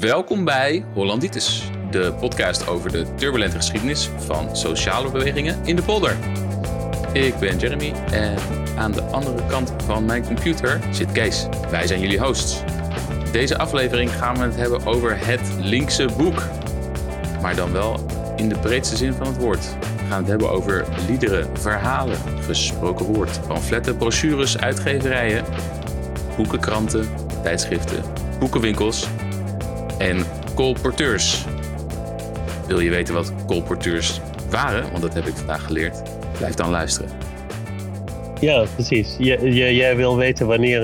Welkom bij Hollanditis, de podcast over de turbulente geschiedenis van sociale bewegingen in de polder. Ik ben Jeremy en aan de andere kant van mijn computer zit Kees. Wij zijn jullie hosts. Deze aflevering gaan we het hebben over het linkse boek. Maar dan wel in de breedste zin van het woord. We gaan het hebben over liederen, verhalen, gesproken woord, pamfletten, brochures, uitgeverijen, boekenkranten, tijdschriften, boekenwinkels en colporteurs. Wil je weten wat colporteurs waren? Want dat heb ik vandaag geleerd. Blijf dan luisteren. Ja, precies. Jij wil weten wanneer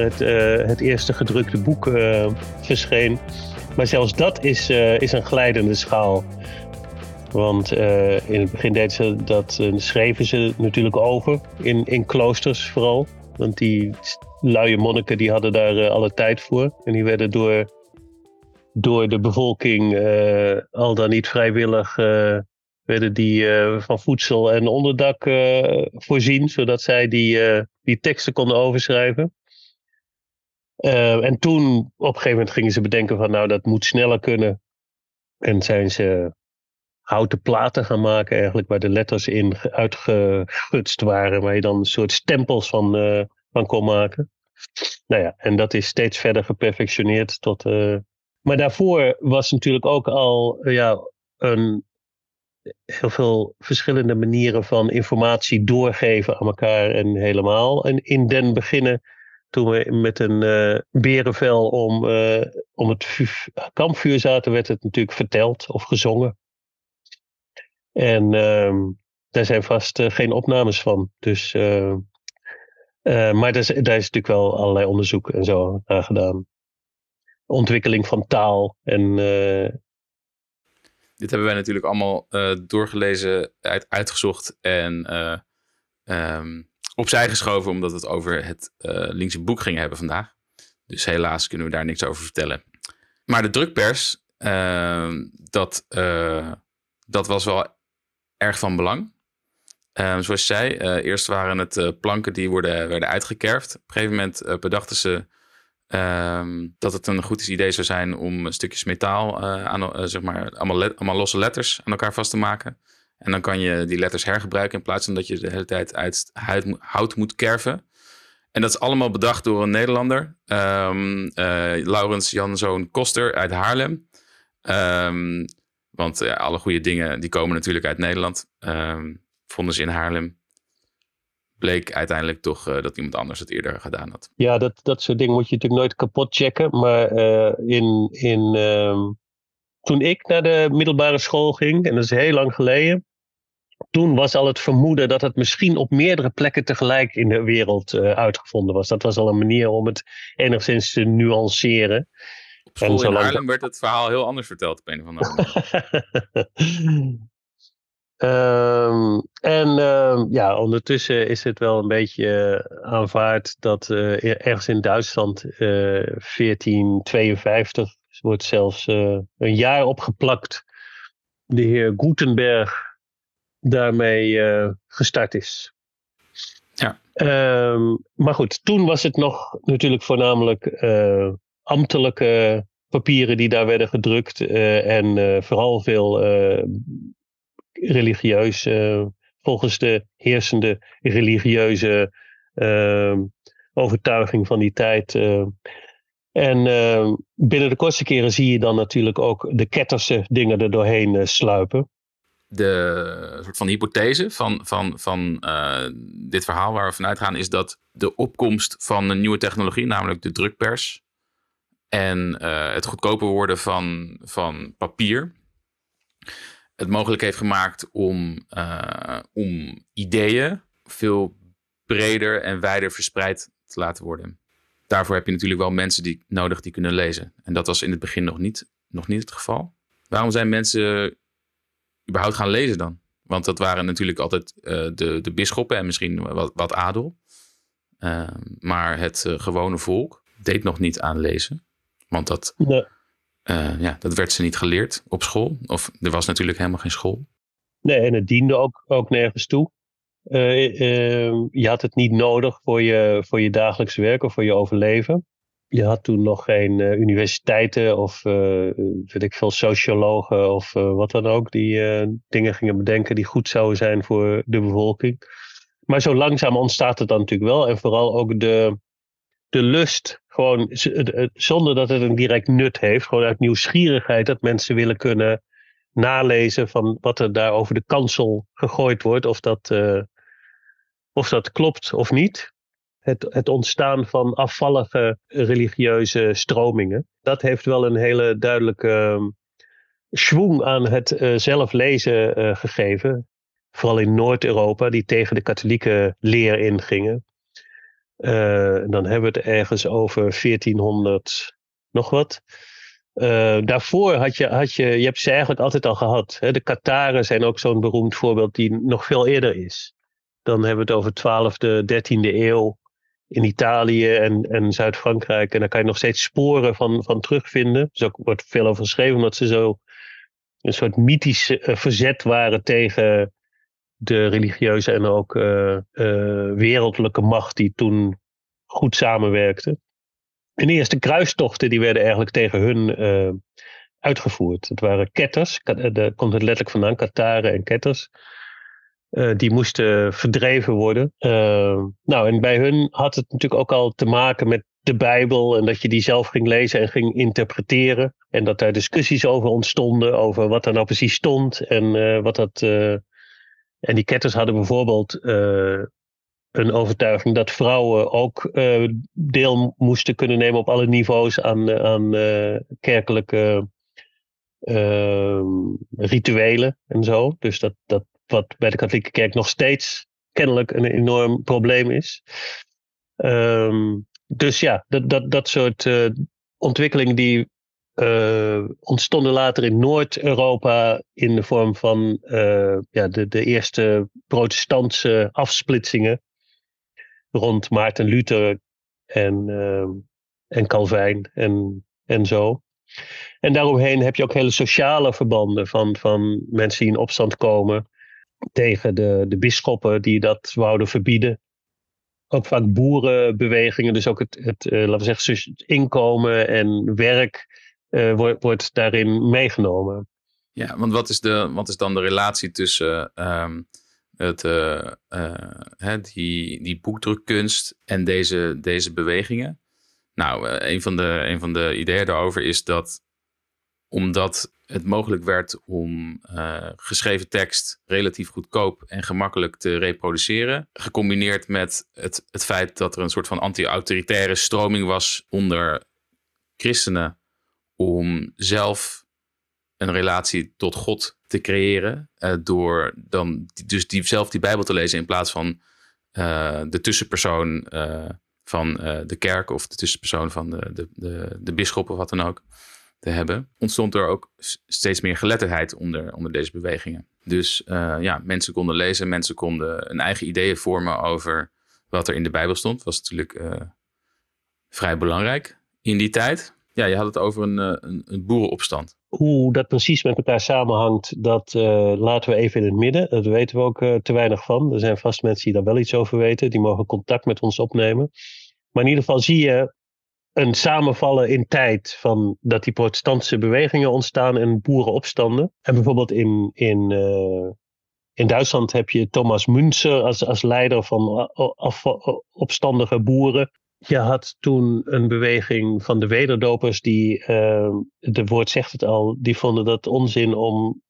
het eerste gedrukte boek verscheen. Maar zelfs dat is een glijdende schaal. Want in het begin deden ze dat, schreven ze natuurlijk over, in kloosters vooral. Want die luie monniken die hadden daar alle tijd voor. En die werden door de bevolking, al dan niet vrijwillig, werden die van voedsel en onderdak voorzien, zodat zij die teksten konden overschrijven. En toen, op een gegeven moment, gingen ze bedenken van, nou, dat moet sneller kunnen. En zijn ze houten platen gaan maken eigenlijk, waar de letters in uitgegutst waren, waar je dan een soort stempels van kon maken. Nou ja, en dat is steeds verder geperfectioneerd tot... Maar daarvoor was natuurlijk ook al heel veel verschillende manieren van informatie doorgeven aan elkaar en helemaal. En in den beginnen, toen we met een berenvel om het kampvuur zaten, werd het natuurlijk verteld of gezongen. En daar zijn vast geen opnames van. Dus, maar daar is natuurlijk wel allerlei onderzoek en zo naar gedaan. Ontwikkeling van taal en... Dit hebben wij natuurlijk allemaal doorgelezen, uitgezocht en opzij geschoven, omdat we het over het linkse boek gingen hebben vandaag. Dus helaas kunnen we daar niks over vertellen. Maar de drukpers, dat was wel erg van belang. Zoals je zei, eerst waren het planken die werden uitgekerfd. Op een gegeven moment bedachten ze dat het een goed idee zou zijn om stukjes metaal allemaal losse letters aan elkaar vast te maken. En dan kan je die letters hergebruiken in plaats van dat je de hele tijd uit hout moet kerven. En dat is allemaal bedacht door een Nederlander, Laurens Janszoon Koster uit Haarlem. Want alle goede dingen die komen natuurlijk uit Nederland. Vonden ze in Haarlem. Bleek uiteindelijk toch dat iemand anders het eerder gedaan had. Ja, dat soort dingen moet je natuurlijk nooit kapot checken. Maar toen ik naar de middelbare school ging, en dat is heel lang geleden, toen was al het vermoeden dat het misschien op meerdere plekken tegelijk in de wereld uitgevonden was. Dat was al een manier om het enigszins te nuanceren. Op school in Haarlem werd het verhaal heel anders verteld op een of andere manier. Ondertussen is het wel een beetje aanvaard dat ergens in Duitsland 1452 wordt zelfs een jaar opgeplakt, de heer Gutenberg daarmee gestart is. Ja. Maar goed, toen was het nog natuurlijk voornamelijk ambtelijke papieren die daar werden gedrukt en vooral veel... religieus, volgens de heersende religieuze overtuiging van die tijd. En binnen de kortste keren zie je dan natuurlijk ook de ketterse dingen er doorheen sluipen. De soort van hypothese van dit verhaal waar we vanuit gaan is dat de opkomst van een nieuwe technologie, namelijk de drukpers en het goedkoper worden van papier, het mogelijk heeft gemaakt om ideeën veel breder en wijder verspreid te laten worden. Daarvoor heb je natuurlijk wel mensen die nodig die kunnen lezen. En dat was in het begin nog niet het geval. Waarom zijn mensen überhaupt gaan lezen dan? Want dat waren natuurlijk altijd de bisschoppen en misschien wat adel. Maar het gewone volk deed nog niet aan lezen. Want dat... Nee. Dat werd ze niet geleerd op school. Of er was natuurlijk helemaal geen school. Nee, en het diende ook nergens toe. Je had het niet nodig voor je dagelijks werk of voor je overleven. Je had toen nog geen universiteiten of weet ik veel, sociologen of wat dan ook. Die dingen gingen bedenken die goed zouden zijn voor de bevolking. Maar zo langzaam ontstaat het dan natuurlijk wel. En vooral ook de lust, gewoon zonder dat het een direct nut heeft. Gewoon uit nieuwsgierigheid dat mensen willen kunnen nalezen van wat er daar over de kansel gegooid wordt. Of dat klopt of niet. Het ontstaan van afvallige religieuze stromingen. Dat heeft wel een hele duidelijke schwung aan het zelf lezen gegeven. Vooral in Noord-Europa, die tegen de katholieke leer ingingen. Dan hebben we het ergens over 1400 nog wat. Daarvoor je hebt ze eigenlijk altijd al gehad. Hè? De Katharen zijn ook zo'n beroemd voorbeeld die nog veel eerder is. Dan hebben we het over 12e, 13e eeuw in Italië en Zuid-Frankrijk. En daar kan je nog steeds sporen van terugvinden. Dus ook wordt veel over geschreven omdat ze zo een soort mythisch verzet waren tegen de religieuze en ook wereldlijke macht die toen goed samenwerkte. En de eerste kruistochten die werden eigenlijk tegen hun uitgevoerd. Het waren ketters, daar komt het letterlijk vandaan, Katharen en ketters. Die moesten verdreven worden. En bij hun had het natuurlijk ook al te maken met de Bijbel. En dat je die zelf ging lezen en ging interpreteren. En dat daar discussies over ontstonden. Over wat er nou precies stond. En die ketters hadden bijvoorbeeld een overtuiging dat vrouwen ook deel moesten kunnen nemen op alle niveaus aan kerkelijke rituelen en zo. Dus dat wat bij de katholieke kerk nog steeds kennelijk een enorm probleem is. Dus ja, dat soort ontwikkelingen die ontstonden later in Noord-Europa in de vorm van de eerste protestantse afsplitsingen rond Maarten Luther en Calvijn en zo. En daaromheen heb je ook hele sociale verbanden van mensen die in opstand komen tegen de bisschoppen die dat wouden verbieden. Ook vaak boerenbewegingen, dus ook laten we zeggen, inkomen en werk wordt daarin meegenomen. Ja, want wat is dan de relatie tussen die boekdrukkunst en deze bewegingen? Nou, een van de ideeën daarover is dat omdat het mogelijk werd om geschreven tekst relatief goedkoop en gemakkelijk te reproduceren, gecombineerd met het feit dat er een soort van anti-autoritaire stroming was onder christenen om zelf een relatie tot God te creëren door dan dus zelf die Bijbel te lezen in plaats van de tussenpersoon van de kerk of de tussenpersoon van de bisschop of wat dan ook te hebben, ontstond er ook steeds meer geletterdheid onder deze bewegingen. Dus mensen konden lezen, mensen konden hun eigen ideeën vormen over wat er in de Bijbel stond. Was natuurlijk vrij belangrijk in die tijd. Ja, je had het over een boerenopstand. Hoe dat precies met elkaar samenhangt, dat laten we even in het midden. Dat weten we ook te weinig van. Er zijn vast mensen die daar wel iets over weten. Die mogen contact met ons opnemen. Maar in ieder geval zie je een samenvallen in tijd van dat die protestantse bewegingen ontstaan en boerenopstanden. En bijvoorbeeld in Duitsland heb je Thomas Münzer als leider van opstandige boeren. Je had toen een beweging van de wederdopers die, de woord zegt het al, die vonden dat onzin om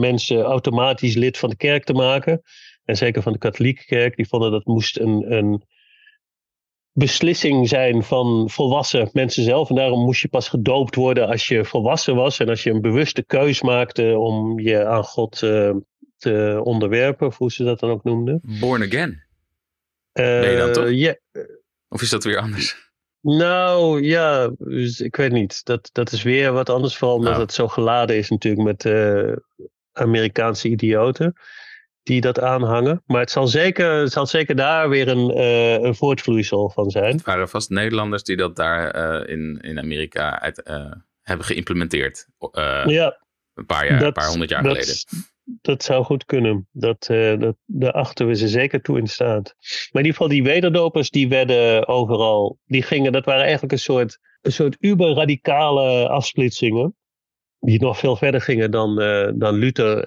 mensen automatisch lid van de kerk te maken. En zeker van de katholieke kerk, die vonden dat moest een beslissing zijn van volwassen mensen zelf. En daarom moest je pas gedoopt worden als je volwassen was. En als je een bewuste keus maakte om je aan God te onderwerpen. Of hoe ze dat dan ook noemden. Born again. Ben je dan toch? Yeah. Of is dat weer anders? Nou ja, ik weet niet. Dat is weer wat anders. Vooral omdat het zo geladen is natuurlijk met Amerikaanse idioten die dat aanhangen. Maar het zal zeker daar weer een voortvloeisel van zijn. Het waren vast Nederlanders die dat daar in Amerika hebben geïmplementeerd. Een paar honderd jaar geleden. Dat zou goed kunnen. Daar achten we ze zeker toe in staat. Maar in ieder geval die wederdopers, die werden overal. Dat waren eigenlijk een soort uber-radicale afsplitsingen. Die nog veel verder gingen dan Luther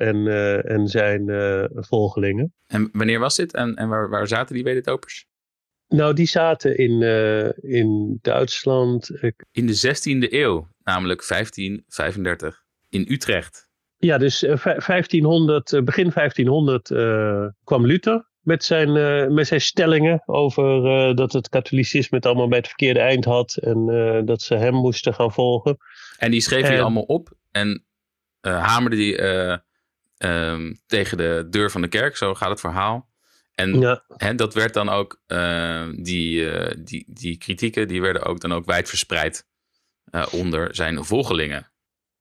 en zijn volgelingen. En wanneer was dit? En waar zaten die wederdopers? Nou, die zaten in Duitsland. In de 16e eeuw, namelijk 1535, in Utrecht. Ja, dus begin 1500 kwam Luther met zijn stellingen over dat het katholicisme het allemaal bij het verkeerde eind had. En dat ze hem moesten gaan volgen. En die schreef hij allemaal op en hamerde die tegen de deur van de kerk. Zo gaat het verhaal. En ja. Dat werd dan ook, die kritieken, die werden ook dan ook wijdverspreid onder zijn volgelingen.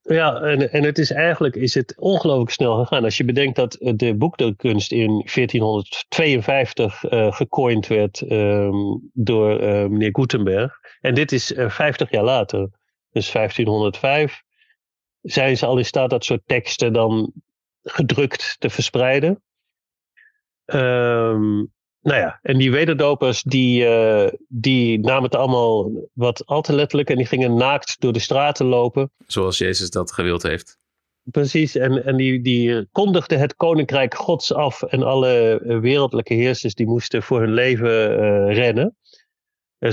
Ja, en het is eigenlijk ongelooflijk snel gegaan. Als je bedenkt dat de boekdrukkunst in 1452 gecoind werd door meneer Gutenberg. En dit is 50 jaar later. Dus 1505 zijn ze al in staat dat soort teksten dan gedrukt te verspreiden. Nou ja, en die wederdopers die namen het allemaal wat al te letterlijk en die gingen naakt door de straten lopen. Zoals Jezus dat gewild heeft. Precies, en die kondigden het koninkrijk Gods af en alle wereldlijke heersers die moesten voor hun leven rennen.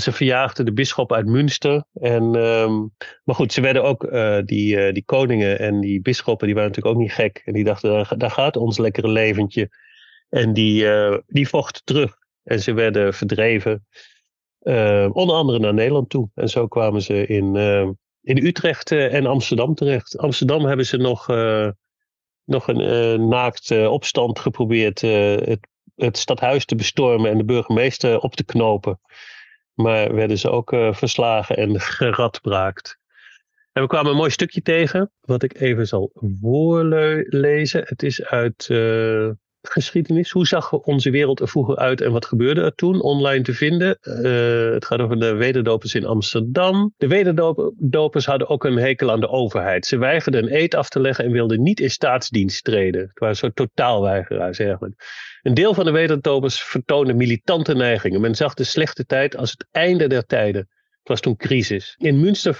Ze verjaagden de bisschop uit Münster. Maar goed, ze werden ook die koningen en die bisschoppen, die waren natuurlijk ook niet gek. En die dachten, daar gaat ons lekkere leventje. En die vochten terug. En ze werden verdreven. Onder andere naar Nederland toe. En zo kwamen ze in Utrecht en Amsterdam terecht. Amsterdam hebben ze nog een naakt opstand geprobeerd. Het stadhuis te bestormen en de burgemeester op te knopen. Maar werden ze ook verslagen en geradbraakt. En we kwamen een mooi stukje tegen. Wat ik even zal voorlezen. Het is uit... geschiedenis. Hoe zag onze wereld er vroeger uit en wat gebeurde er toen? Online te vinden. Het gaat over de wederdopers in Amsterdam. De wederdopers hadden ook een hekel aan de overheid. Ze weigerden een eed af te leggen en wilden niet in staatsdienst treden. Het waren een soort totaalweigeraars eigenlijk. Een deel van de wederdopers vertoonde militante neigingen. Men zag de slechte tijd als het einde der tijden. Het was toen crisis. In Münster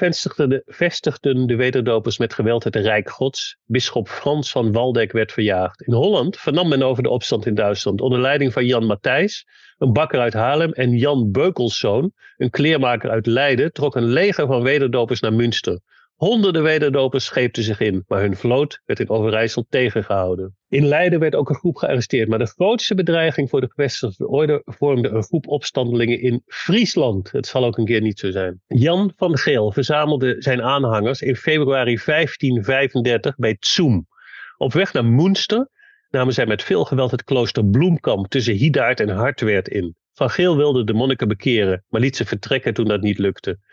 vestigden de wederdopers met geweld het Rijk Gods. Bisschop Frans van Waldeck werd verjaagd. In Holland vernam men over de opstand in Duitsland onder leiding van Jan Matthijs, een bakker uit Haarlem, en Jan Beukelszoon, een kleermaker uit Leiden, trok een leger van wederdopers naar Münster. Honderden wederdopers scheepten zich in, maar hun vloot werd in Overijssel tegengehouden. In Leiden werd ook een groep gearresteerd, maar de grootste bedreiging voor de gevestigde orde vormde een groep opstandelingen in Friesland. Het zal ook een keer niet zo zijn. Jan van Geel verzamelde zijn aanhangers in februari 1535 bij Tsum. Op weg naar Münster namen zij met veel geweld het klooster Bloemkamp tussen Hiedaert en Hartwerd in. Van Geel wilde de monniken bekeren, maar liet ze vertrekken toen dat niet lukte.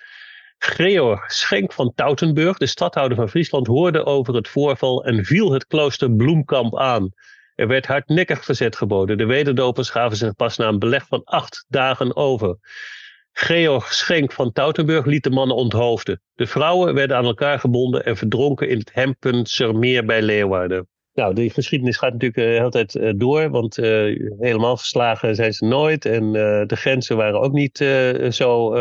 Georg Schenk van Tautenburg, de stadhouder van Friesland, hoorde over het voorval en viel het klooster Bloemkamp aan. Er werd hardnekkig verzet geboden. De wederdopers gaven zich pas na een beleg van 8 dagen over. Georg Schenk van Tautenburg liet de mannen onthoofden. De vrouwen werden aan elkaar gebonden en verdronken in het Hempensermeer bij Leeuwarden. Nou, die geschiedenis gaat natuurlijk de hele tijd door, want helemaal verslagen zijn ze nooit. En de grenzen waren ook niet zo...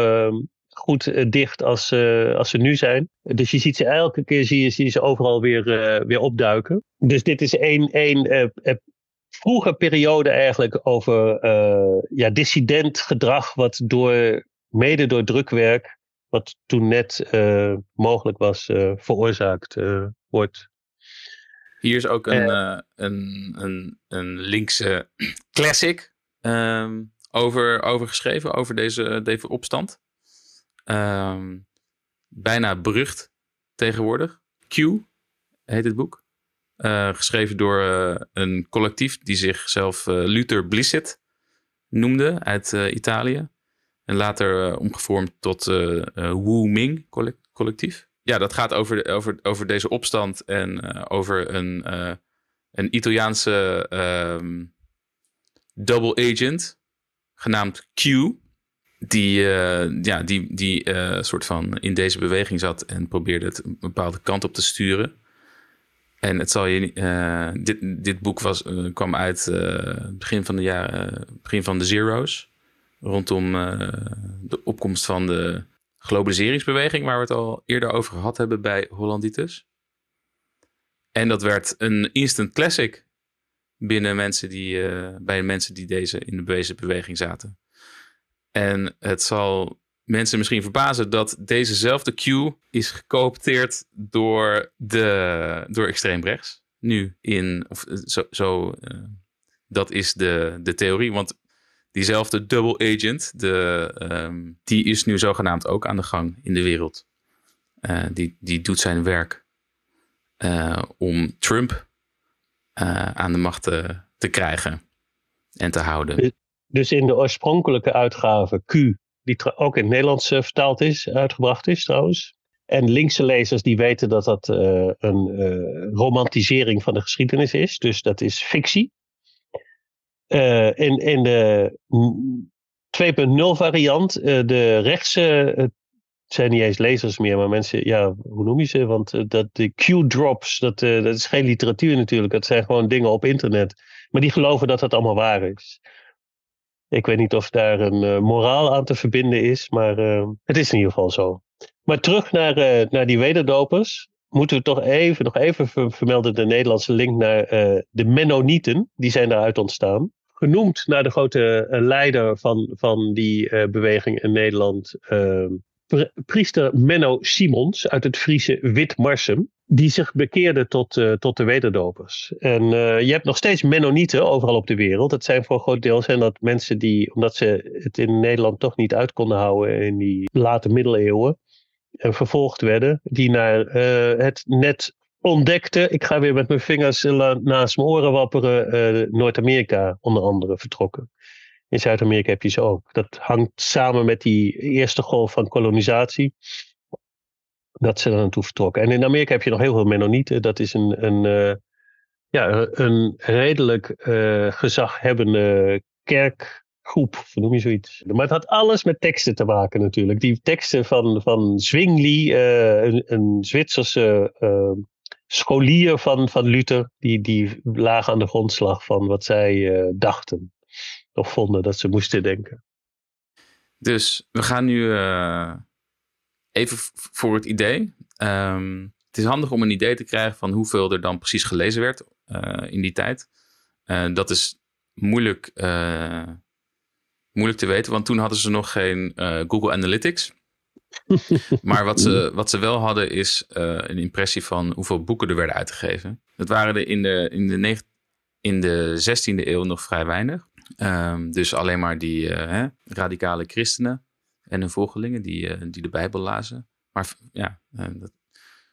goed dicht als ze nu zijn. Dus je ziet ze elke keer zie je ze overal weer opduiken. Dus dit is een vroege periode eigenlijk over dissident gedrag wat mede door drukwerk, wat toen net mogelijk was, veroorzaakt wordt. Hier is ook een linkse classic over geschreven, over deze opstand. Bijna berucht tegenwoordig. Q heet het boek. Geschreven door een collectief die zichzelf Luther Blissett noemde uit Italië. En later omgevormd tot Wu Ming collectief. Ja, dat gaat over deze opstand en over een Italiaanse double agent genaamd Q. Die soort van in deze beweging zat en probeerde het een bepaalde kant op te sturen. En het zal je, dit boek kwam uit begin van de zero's. Rondom de opkomst van de globaliseringsbeweging, waar we het al eerder over gehad hebben bij Hollanditis. En dat werd een instant classic binnen mensen bij mensen die deze in deze beweging zaten. En het zal mensen misschien verbazen dat dezezelfde cue is gecoopteerd door extreem rechts. Nu dat is de theorie, want diezelfde double agent, die is nu zogenaamd ook aan de gang in de wereld. Die doet zijn werk om Trump aan de macht te krijgen en te houden. Dus in de oorspronkelijke uitgave Q, die ook in het Nederlands vertaald is, uitgebracht is trouwens. En linkse lezers die weten dat dat een romantisering van de geschiedenis is. Dus dat is fictie. In de 2.0 variant, de rechtse, het zijn niet eens lezers meer, maar mensen, ja, hoe noem je ze? Want de Q-drops, dat is geen literatuur natuurlijk, dat zijn gewoon dingen op internet. Maar die geloven dat dat allemaal waar is. Ik weet niet of daar een moraal aan te verbinden is, maar het is in ieder geval zo. Maar terug naar die wederdopers. Moeten we toch nog even vermelden de Nederlandse link naar de Mennonieten. Die zijn daaruit ontstaan. Genoemd naar de grote leider van die beweging in Nederland. Priester Menno Simons uit het Friese Witmarsum. Die zich bekeerde tot de wederdopers. En je hebt nog steeds Mennonieten overal op de wereld. Dat zijn voor een groot deel mensen die, omdat ze het in Nederland toch niet uit konden houden in die late middeleeuwen. En vervolgd werden, die naar het net ontdekte, ik ga weer met mijn vingers naast mijn oren wapperen, Noord-Amerika onder andere vertrokken. In Zuid-Amerika heb je ze ook. Dat hangt samen met die eerste golf van kolonisatie, dat ze daar naartoe vertrokken. En in Amerika heb je nog heel veel Mennonieten. Dat is een redelijk gezaghebbende kerk. Groep, of noem je zoiets. Maar het had alles met teksten te maken natuurlijk. Die teksten van Zwingli, een Zwitserse scholier van Luther, die lagen aan de grondslag van wat zij dachten of vonden dat ze moesten denken. Dus we gaan nu even voor het idee. Het is handig om een idee te krijgen van hoeveel er dan precies gelezen werd in die tijd. Dat is moeilijk. Moeilijk te weten, want toen hadden ze nog geen Google Analytics. Maar wat ze wel hadden is een impressie van hoeveel boeken er werden uitgegeven. Dat waren er in de 16e eeuw nog vrij weinig. Dus alleen maar die radicale christenen en hun volgelingen die de Bijbel lazen. Maar ja,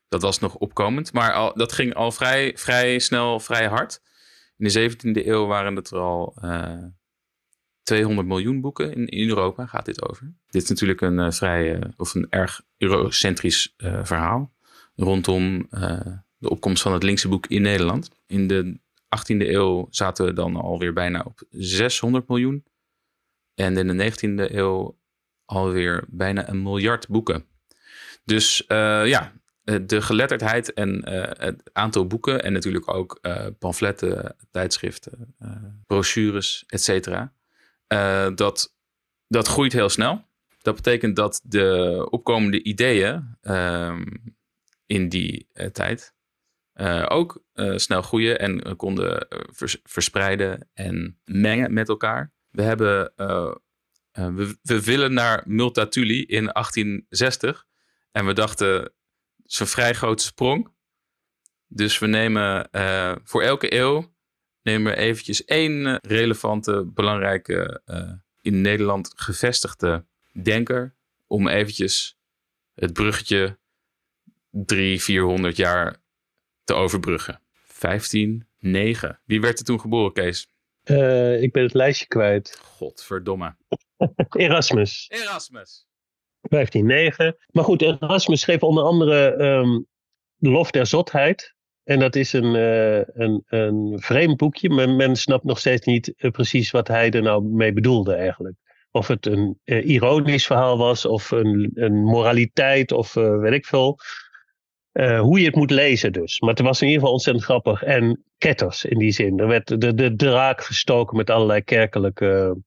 dat was nog opkomend. Maar dat ging al vrij snel, vrij hard. In de 17e eeuw waren het er al 200 miljoen boeken in Europa gaat dit over. Dit is natuurlijk een erg eurocentrisch verhaal rondom de opkomst van het linkse boek in Nederland. In de 18e eeuw zaten we dan alweer bijna op 600 miljoen. En in de 19e eeuw alweer bijna 1 miljard boeken. Dus de geletterdheid en het aantal boeken en natuurlijk ook pamfletten, tijdschriften, brochures, etcetera. Dat groeit heel snel. Dat betekent dat de opkomende ideeën in die tijd ook snel groeien en konden verspreiden en mengen met elkaar. We willen naar Multatuli in 1860 en we dachten, het is een vrij grote sprong. Dus we nemen voor elke eeuw nemen we eventjes 1 relevante, belangrijke, in Nederland gevestigde denker. Om eventjes het bruggetje 300-400 jaar te overbruggen. 1509. Wie werd er toen geboren, Kees? Ik ben het lijstje kwijt. Godverdomme. Erasmus. 1509. Maar goed, Erasmus schreef onder andere Lof der Zotheid. En dat is een vreemd boekje. Men snapt nog steeds niet precies wat hij er nou mee bedoelde eigenlijk. Of het een ironisch verhaal was, of een moraliteit, of weet ik veel. Hoe je het moet lezen dus. Maar het was in ieder geval ontzettend grappig. En ketters in die zin. Er werd de draak verstoken met allerlei kerkelijke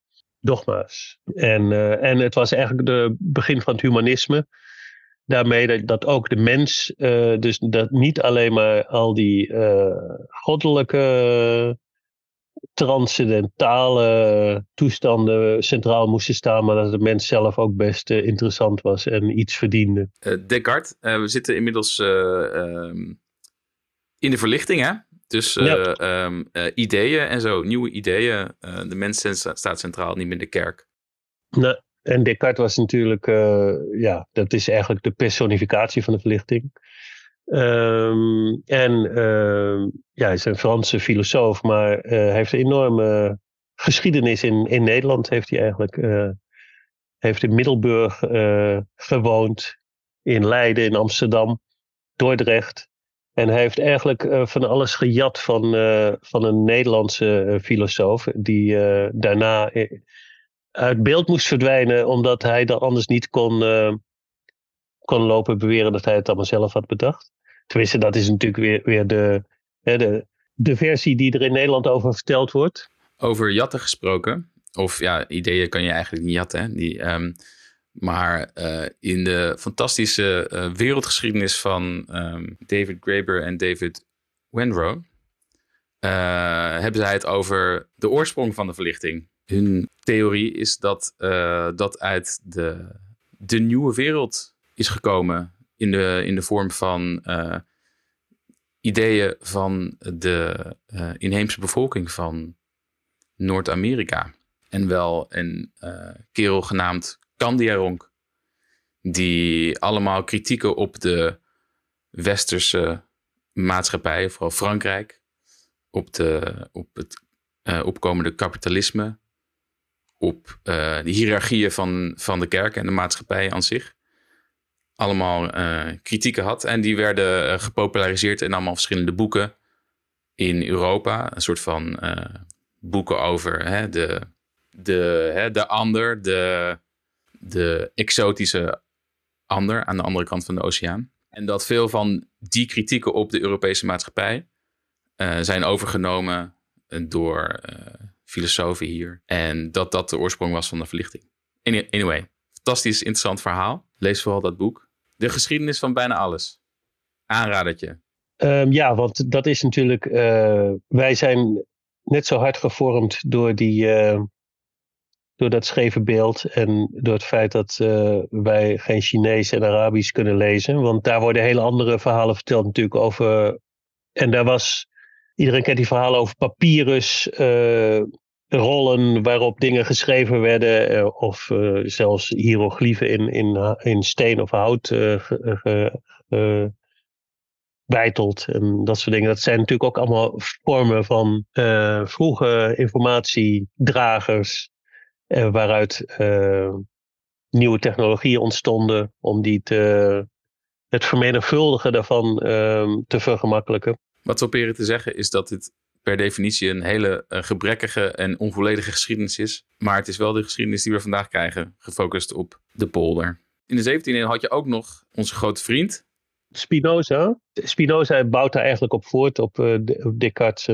dogma's. En het was eigenlijk het begin van het humanisme. Daarmee dat ook de mens, dus dat niet alleen maar al die goddelijke, transcendentale toestanden centraal moesten staan, maar dat de mens zelf ook best interessant was en iets verdiende. Descartes, we zitten inmiddels in de verlichting, hè? Dus ideeën en zo, nieuwe ideeën. De mens staat centraal, niet meer de kerk. Nou, en Descartes was natuurlijk, dat is eigenlijk de personificatie van de verlichting. Hij is een Franse filosoof, maar heeft een enorme geschiedenis in Nederland. Heeft hij eigenlijk heeft in Middelburg gewoond, in Leiden, in Amsterdam, Dordrecht. En hij heeft eigenlijk van alles gejat van een Nederlandse filosoof die daarna uit beeld moest verdwijnen, omdat hij er anders niet kon lopen beweren dat hij het allemaal zelf had bedacht. Tenminste, dat is natuurlijk weer de versie die er in Nederland over verteld wordt. Over jatten gesproken. Of ja, ideeën kan je eigenlijk niet jatten. Hè? Maar in de fantastische wereldgeschiedenis van David Graeber en David Wengrow hebben zij het over de oorsprong van de verlichting. Hun theorie is dat uit de nieuwe wereld is gekomen in de vorm van ideeën van de inheemse bevolking van Noord-Amerika. En wel een kerel genaamd Kandiaronk, die allemaal kritieken op de westerse maatschappij, vooral Frankrijk, op het opkomende kapitalisme, op de hiërarchieën van de kerk en de maatschappij aan zich, allemaal kritieken had. En die werden gepopulariseerd in allemaal verschillende boeken in Europa. Een soort van boeken over de ander, de exotische ander aan de andere kant van de oceaan. En dat veel van die kritieken op de Europese maatschappij zijn overgenomen door filosofen hier. En dat de oorsprong was van de verlichting. Anyway, fantastisch interessant verhaal. Lees vooral dat boek. De geschiedenis van bijna alles. Aanradertje. Want dat is natuurlijk... wij zijn net zo hard gevormd door dat scheve beeld en door het feit dat wij geen Chinees en Arabisch kunnen lezen. Want daar worden hele andere verhalen verteld natuurlijk over... En daar was... Iedereen kent die verhalen over papyrus, rollen waarop dingen geschreven werden. Of zelfs hieroglyphen in steen of hout gebeiteld. En dat soort dingen. Dat zijn natuurlijk ook allemaal vormen van vroege informatiedragers. Waaruit nieuwe technologieën ontstonden om het vermenigvuldigen daarvan te vergemakkelijken. Wat we proberen te zeggen is dat dit per definitie een hele gebrekkige en onvolledige geschiedenis is. Maar het is wel de geschiedenis die we vandaag krijgen, gefocust op de polder. In de 17e eeuw had je ook nog onze grote vriend Spinoza. Spinoza bouwt daar eigenlijk op voort, op Descartes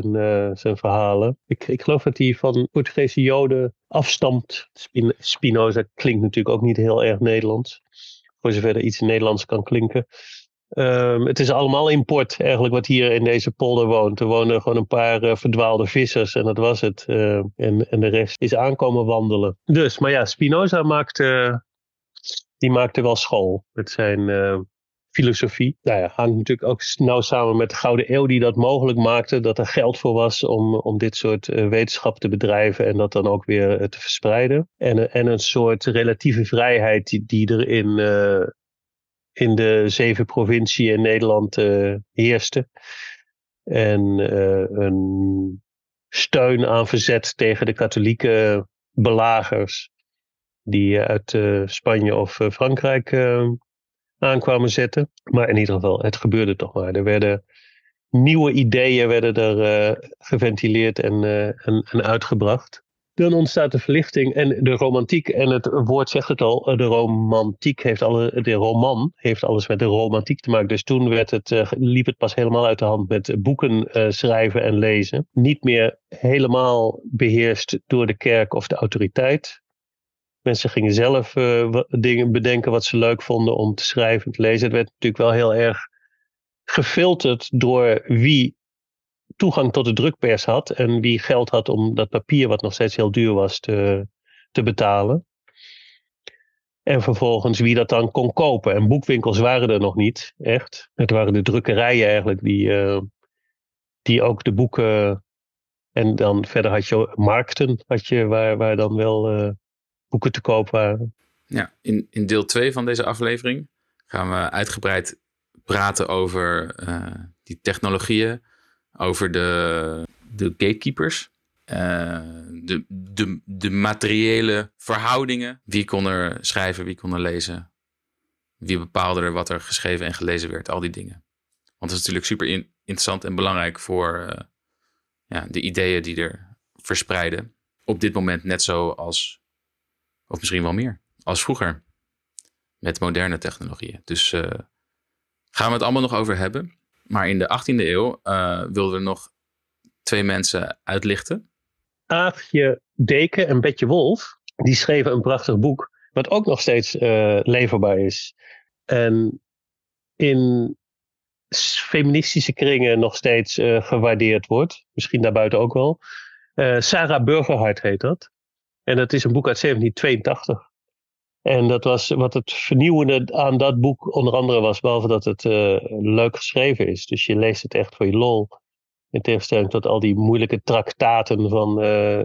zijn verhalen. Ik geloof dat hij van Portugese Joden afstamt. Spinoza klinkt natuurlijk ook niet heel erg Nederlands. Voor zover er iets Nederlands kan klinken. Het is allemaal import eigenlijk wat hier in deze polder woont. Er wonen gewoon een paar verdwaalde vissers en dat was het. En de rest is aankomen wandelen. Dus, maar ja, Spinoza maakte wel school met zijn filosofie. Nou ja, hangt natuurlijk ook nauw samen met de Gouden Eeuw die dat mogelijk maakte. Dat er geld voor was om dit soort wetenschap te bedrijven en dat dan ook weer te verspreiden. En een soort relatieve vrijheid die erin... in de 7 provinciën in Nederland heerste. En een steun aan verzet tegen de katholieke belagers die uit Spanje of Frankrijk aankwamen zetten. Maar in ieder geval, het gebeurde toch maar. Er werden nieuwe ideeën geventileerd en uitgebracht. Dan ontstaat de verlichting en de romantiek. En het woord zegt het al, de roman heeft alles met de romantiek te maken. Dus toen liep het pas helemaal uit de hand met boeken schrijven en lezen. Niet meer helemaal beheerst door de kerk of de autoriteit. Mensen gingen zelf dingen bedenken wat ze leuk vonden om te schrijven en te lezen. Het werd natuurlijk wel heel erg gefilterd door wie toegang tot de drukpers had en wie geld had om dat papier, wat nog steeds heel duur was, te betalen. En vervolgens wie dat dan kon kopen. En boekwinkels waren er nog niet, echt. Het waren de drukkerijen eigenlijk die ook de boeken... En dan verder had je markten waar dan wel boeken te koop waren. Ja, in deel 2 van deze aflevering gaan we uitgebreid praten over die technologieën, over de gatekeepers, de materiële verhoudingen. Wie kon er schrijven, wie kon er lezen, wie bepaalde er wat er geschreven en gelezen werd, al die dingen. Want dat is natuurlijk super interessant en belangrijk voor de ideeën die er verspreiden. Op dit moment net zo als, of misschien wel meer, als vroeger met moderne technologieën. Dus gaan we het allemaal nog over hebben. Maar in de 18e eeuw wilden we nog twee mensen uitlichten. Aagje Deken en Betje Wolf, die schreven een prachtig boek, wat ook nog steeds leverbaar is. En in feministische kringen nog steeds gewaardeerd wordt. Misschien daarbuiten ook wel. Sarah Burgerhart heet dat. En dat is een boek uit 1782. En dat was wat het vernieuwende aan dat boek onder andere was, behalve dat het leuk geschreven is. Dus je leest het echt voor je lol. In tegenstelling tot al die moeilijke traktaten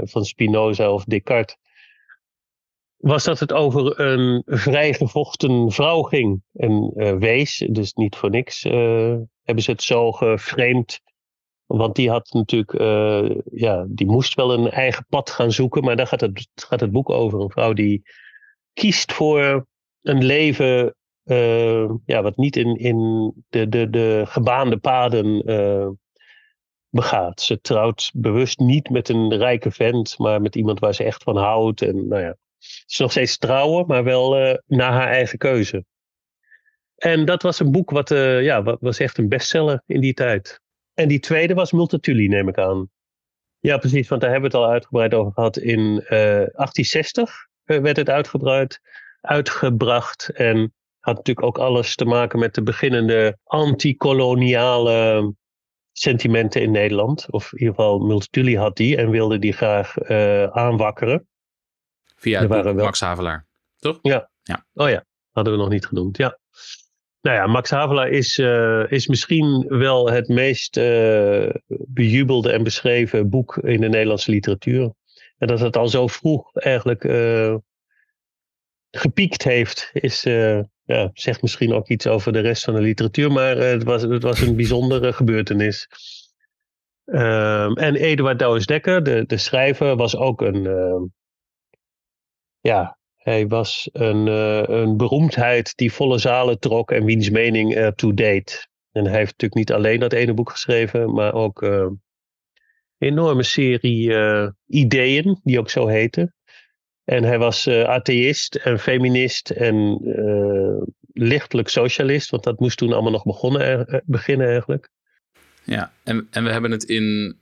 van Spinoza of Descartes. Was dat het over een vrijgevochten vrouw ging. Een wees, dus niet voor niks. Hebben ze het zo geframed. Want die had natuurlijk, die moest wel een eigen pad gaan zoeken. Maar daar gaat het boek over. Een vrouw die kiest voor een leven wat niet in de gebaande paden begaat. Ze trouwt bewust niet met een rijke vent, maar met iemand waar ze echt van houdt. En nou ja, ze is nog steeds trouwen, maar wel naar haar eigen keuze. En dat was een boek wat was echt een bestseller in die tijd. En die tweede was Multatuli, neem ik aan. Ja, precies, want daar hebben we het al uitgebreid over gehad in 1860. Werd het uitgebracht en had natuurlijk ook alles te maken met de beginnende antikoloniale sentimenten in Nederland. Of in ieder geval Multatuli had die en wilde die graag aanwakkeren. Via Max Havelaar, toch? Ja. Oh ja, hadden we nog niet genoemd, ja. Nou ja, Max Havelaar is misschien wel het meest bejubelde en beschreven boek in de Nederlandse literatuur. En dat het al zo vroeg eigenlijk gepiekt heeft, zegt misschien ook iets over de rest van de literatuur. Maar het was een bijzondere gebeurtenis. En Eduard Douwes Dekker, de schrijver, was ook een beroemdheid die volle zalen trok en wiens mening ertoe deed. En hij heeft natuurlijk niet alleen dat ene boek geschreven, maar ook enorme serie ideeën, die ook zo heten. En hij was atheïst en feminist en lichtelijk socialist, want dat moest toen allemaal nog beginnen eigenlijk. Ja, en we hebben het in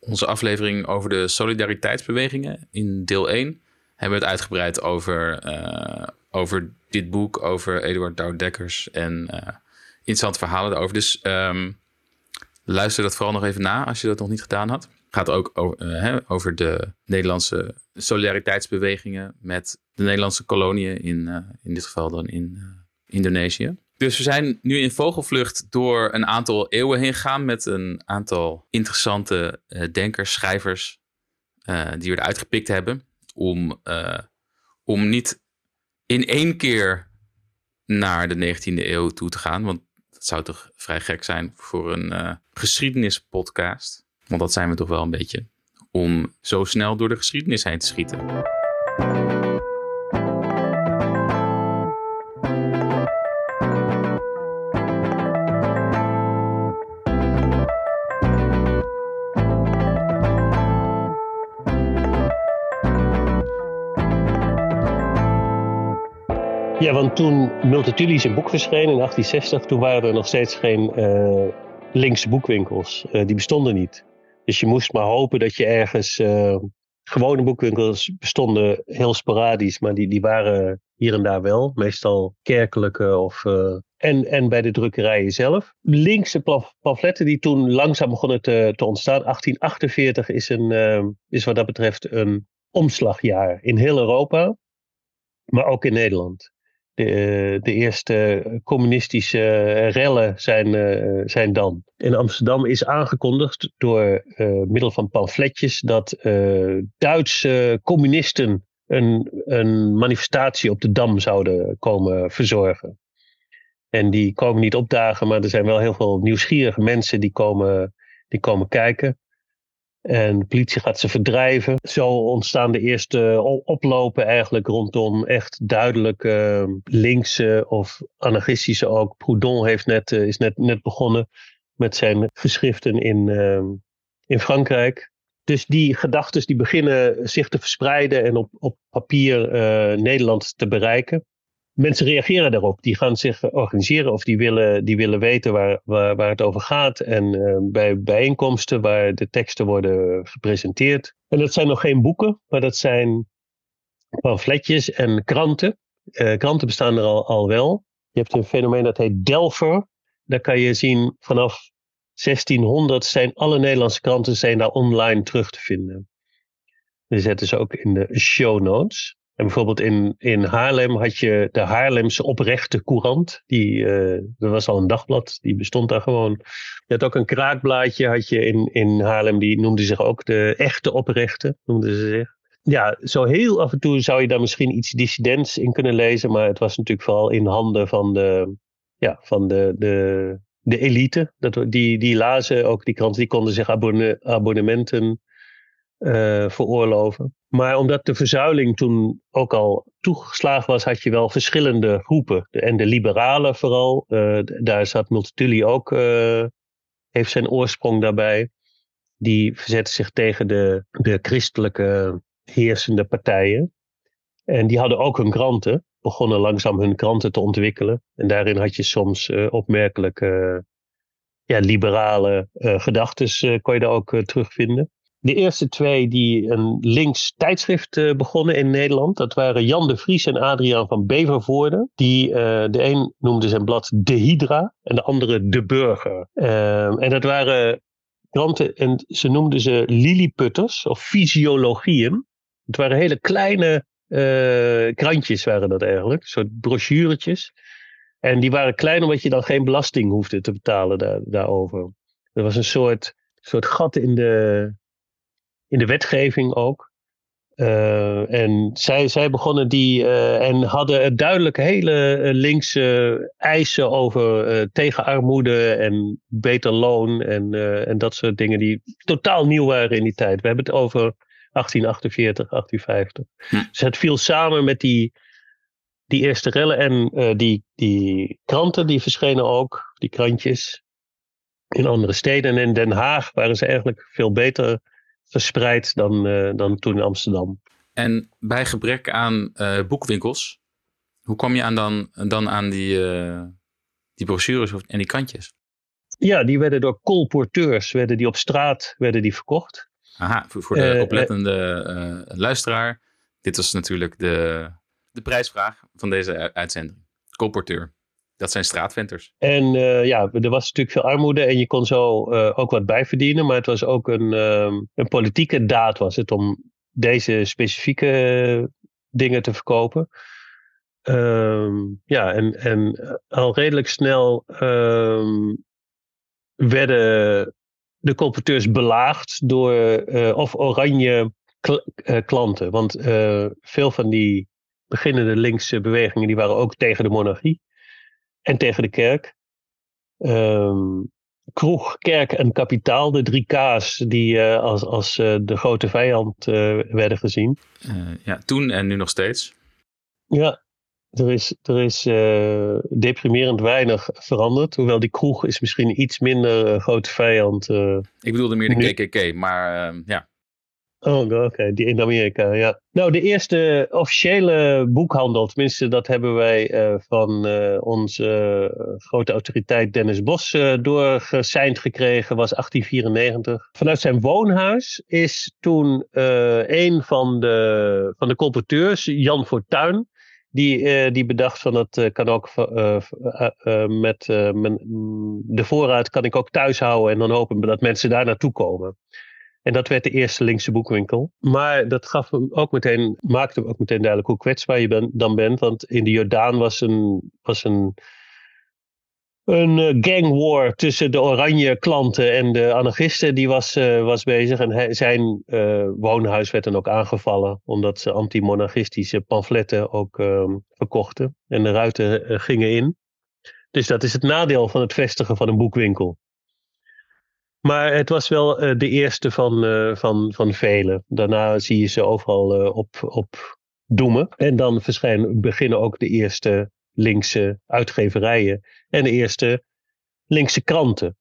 onze aflevering over de solidariteitsbewegingen in deel 1. Hebben we het uitgebreid over dit boek, over Eduard Douwes Dekker en interessante verhalen daarover. Dus luister dat vooral nog even na als je dat nog niet gedaan had. Het gaat ook over de Nederlandse solidariteitsbewegingen met de Nederlandse koloniën in dit geval dan in Indonesië. Dus we zijn nu in vogelvlucht door een aantal eeuwen heen gegaan met een aantal interessante denkers, schrijvers die we eruit gepikt hebben om niet in één keer naar de 19e eeuw toe te gaan, want het zou toch vrij gek zijn voor een geschiedenispodcast. Want dat zijn we toch wel een beetje. Om zo snel door de geschiedenis heen te schieten. Ja, want toen Multatuli zijn boek verscheen in 1860, toen waren er nog steeds geen linkse boekwinkels. Die bestonden niet. Dus je moest maar hopen dat je ergens... Gewone boekwinkels bestonden heel sporadisch, maar die waren hier en daar wel. Meestal kerkelijke of... En bij de drukkerijen zelf. Linkse pamfletten die toen langzaam begonnen te ontstaan. 1848 is wat dat betreft een omslagjaar in heel Europa, maar ook in Nederland. De eerste communistische rellen zijn dan. In Amsterdam is aangekondigd door middel van pamfletjes dat Duitse communisten een manifestatie op de Dam zouden komen verzorgen. En die komen niet opdagen, maar er zijn wel heel veel nieuwsgierige mensen die komen kijken. En de politie gaat ze verdrijven. Zo ontstaan de eerste oplopen eigenlijk rondom echt duidelijk linkse of anarchistische ook. Proudhon is net begonnen met zijn geschriften in Frankrijk. Dus die gedachtes die beginnen zich te verspreiden en op papier Nederland te bereiken. Mensen reageren daarop. Die gaan zich organiseren of die willen weten waar het over gaat. En bij bijeenkomsten waar de teksten worden gepresenteerd. En dat zijn nog geen boeken, maar dat zijn pamfletjes en kranten. Kranten bestaan er al wel. Je hebt een fenomeen dat heet Delver. Daar kan je zien vanaf 1600 zijn alle Nederlandse kranten daar online terug te vinden. Die zetten ze ook in de show notes. En bijvoorbeeld in Haarlem had je de Haarlemse Oprechte Courant. Dat was al een dagblad, die bestond daar gewoon. Je had ook een kraakblaadje had je in Haarlem, die noemde zich ook de Echte Oprechte, noemden ze zich. Ja, zo heel af en toe zou je daar misschien iets dissidents in kunnen lezen, maar het was natuurlijk vooral in handen van de elite. Die lazen ook die kranten, die konden zich abonnementen veroorloven. Maar omdat de verzuiling toen ook al toegeslagen was, had je wel verschillende groepen. En de liberalen vooral, daar zat Multatuli ook, heeft zijn oorsprong daarbij. Die verzetten zich tegen de christelijke heersende partijen. En die hadden ook hun kranten, begonnen langzaam hun kranten te ontwikkelen. En daarin had je soms opmerkelijke liberale gedachten, kon je daar ook terugvinden. De eerste twee die een links tijdschrift begonnen in Nederland, dat waren Jan de Vries en Adriaan van Bevervoorde. De een noemde zijn blad De Hydra en de andere De Burger. En dat waren kranten en ze noemden ze lilliputters of fysiologieën. Het waren hele kleine krantjes waren dat eigenlijk, een soort brochuretjes. En die waren klein omdat je dan geen belasting hoefde te betalen daarover. Er was een soort gat in de wetgeving ook. En zij begonnen die en hadden duidelijk hele linkse eisen over tegen armoede en beter loon en dat soort dingen die totaal nieuw waren in die tijd. We hebben het over 1848, 1850. Hm. Dus het viel samen met die eerste rellen en die kranten die verschenen ook, die krantjes in andere steden. En in Den Haag waren ze eigenlijk veel beter verspreid dan toen in Amsterdam. En bij gebrek aan boekwinkels, hoe kwam je dan aan die brochures en die krantjes? Ja, die werden door colporteurs, op straat verkocht. Aha, voor de oplettende luisteraar. Dit was natuurlijk de prijsvraag van deze uitzending. Colporteur. Dat zijn straatventers. En er was natuurlijk veel armoede en je kon zo ook wat bijverdienen. Maar het was ook een politieke daad was het om deze specifieke dingen te verkopen. En al redelijk snel werden de colporteurs belaagd door oranje klanten. Want veel van die beginnende linkse bewegingen die waren ook tegen de monarchie. En tegen de kerk. Kroeg, kerk en kapitaal. De drie K's die als de grote vijand werden gezien. Toen en nu nog steeds. Ja, er is deprimerend weinig veranderd. Hoewel die kroeg is misschien iets minder grote vijand. Ik bedoelde meer de KKK, maar ja. Oh, oké, die in Amerika, ja. Nou, de eerste officiële boekhandel, tenminste dat hebben wij van onze grote autoriteit Dennis Bos doorgeseind gekregen, was 1894. Vanuit zijn woonhuis is toen een van de colporteurs, Jan Fortuyn, die bedacht van dat kan ook met de voorraad kan ik ook thuis houden en dan hopen dat mensen daar naartoe komen. En dat werd de eerste linkse boekwinkel. Maar dat gaf hem ook meteen, maakte hem ook meteen duidelijk hoe kwetsbaar je dan bent. Want in de Jordaan was een gang war tussen de oranje klanten en de anarchisten die was bezig. En zijn woonhuis werd dan ook aangevallen. Omdat ze anti-monarchistische pamfletten ook verkochten. En de ruiten gingen in. Dus dat is het nadeel van het vestigen van een boekwinkel. Maar het was wel de eerste van velen. Daarna zie je ze overal op doemen. En dan beginnen ook de eerste linkse uitgeverijen. En de eerste linkse kranten.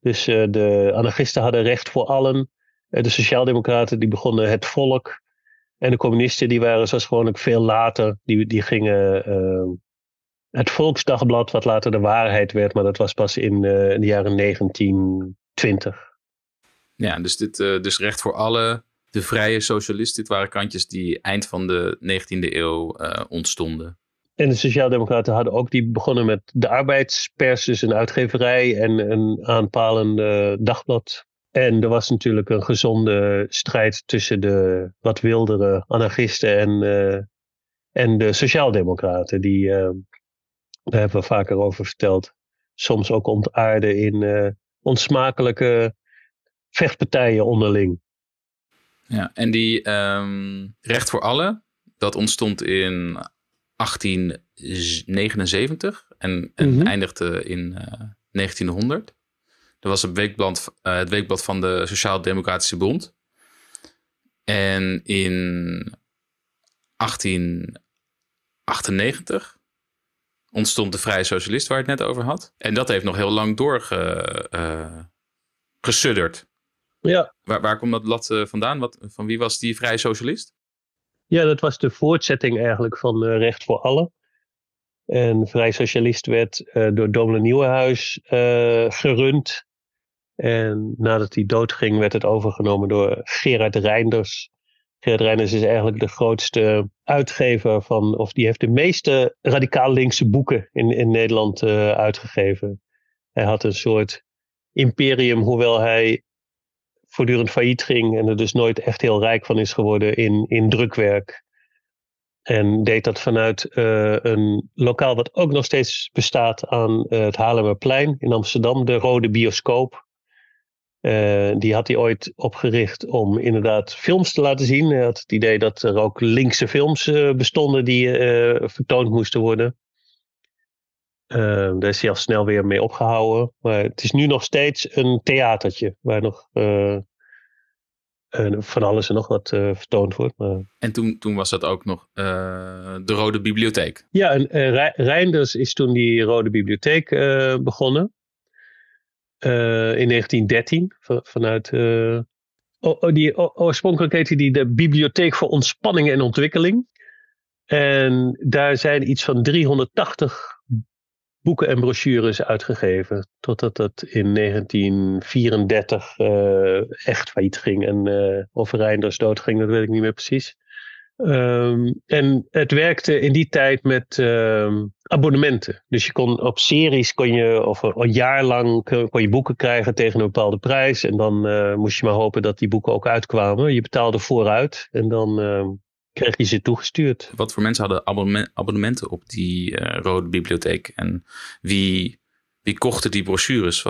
Dus de anarchisten hadden Recht voor Allen. De sociaaldemocraten die begonnen Het Volk. En de communisten die waren zoals gewoonlijk veel later. Die gingen Het Volksdagblad, wat later de Waarheid werd. Maar dat was pas in de jaren 1920. Ja, dus Recht voor Allen, de Vrije Socialist, dit waren kantjes die eind van de 19e eeuw ontstonden. En de Sociaaldemocraten begonnen met de Arbeidspers, dus een uitgeverij en een aanpalende dagblad. En er was natuurlijk een gezonde strijd tussen de wat wildere anarchisten en de Sociaaldemocraten. Daar hebben we vaker over verteld. Soms ook ontaarden in onsmakelijke vechtpartijen onderling. Ja, en die Recht voor Allen, dat ontstond in 1879 en eindigde in 1900. Dat was het weekblad van de Sociaal-Democratische Bond. En in 1898... ontstond de Vrije Socialist, waar ik het net over had. En dat heeft nog heel lang doorgesudderd. Ja. Waar komt dat blad vandaan? Van wie was die Vrije Socialist? Ja, dat was de voortzetting eigenlijk van Recht voor Allen. En Vrije Socialist werd door dominee Nieuwenhuis gerund. En nadat hij doodging werd het overgenomen door Gerhard Rijnders. Gerhard Rijnders is eigenlijk de grootste uitgever die heeft de meeste radicaal linkse boeken in Nederland uitgegeven. Hij had een soort imperium, hoewel hij voortdurend failliet ging en er dus nooit echt heel rijk van is geworden in drukwerk. En deed dat vanuit een lokaal wat ook nog steeds bestaat aan het Haarlemmerplein in Amsterdam, de Rode Bioscoop. Die had hij ooit opgericht om inderdaad films te laten zien. Hij had het idee dat er ook linkse films bestonden die vertoond moesten worden. Daar is hij al snel weer mee opgehouden. Maar het is nu nog steeds een theatertje waar nog van alles en nog wat vertoond wordt. Maar... En toen was dat ook nog de Rode Bibliotheek. Ja, en Rijnders is toen die Rode Bibliotheek begonnen. In 1913, vanuit... oorspronkelijk heette die de Bibliotheek voor Ontspanning en Ontwikkeling. En daar zijn iets van 380 boeken en brochures uitgegeven. Totdat dat in 1934 echt failliet ging. En of Rijnders doodging, dat weet ik niet meer precies. En het werkte in die tijd met abonnementen. Dus je kon op series, of een jaar lang, kon je boeken krijgen tegen een bepaalde prijs. En dan moest je maar hopen dat die boeken ook uitkwamen. Je betaalde vooruit en dan kreeg je ze toegestuurd. Wat voor mensen hadden abonnementen op die Rode Bibliotheek? En wie kochten die brochures?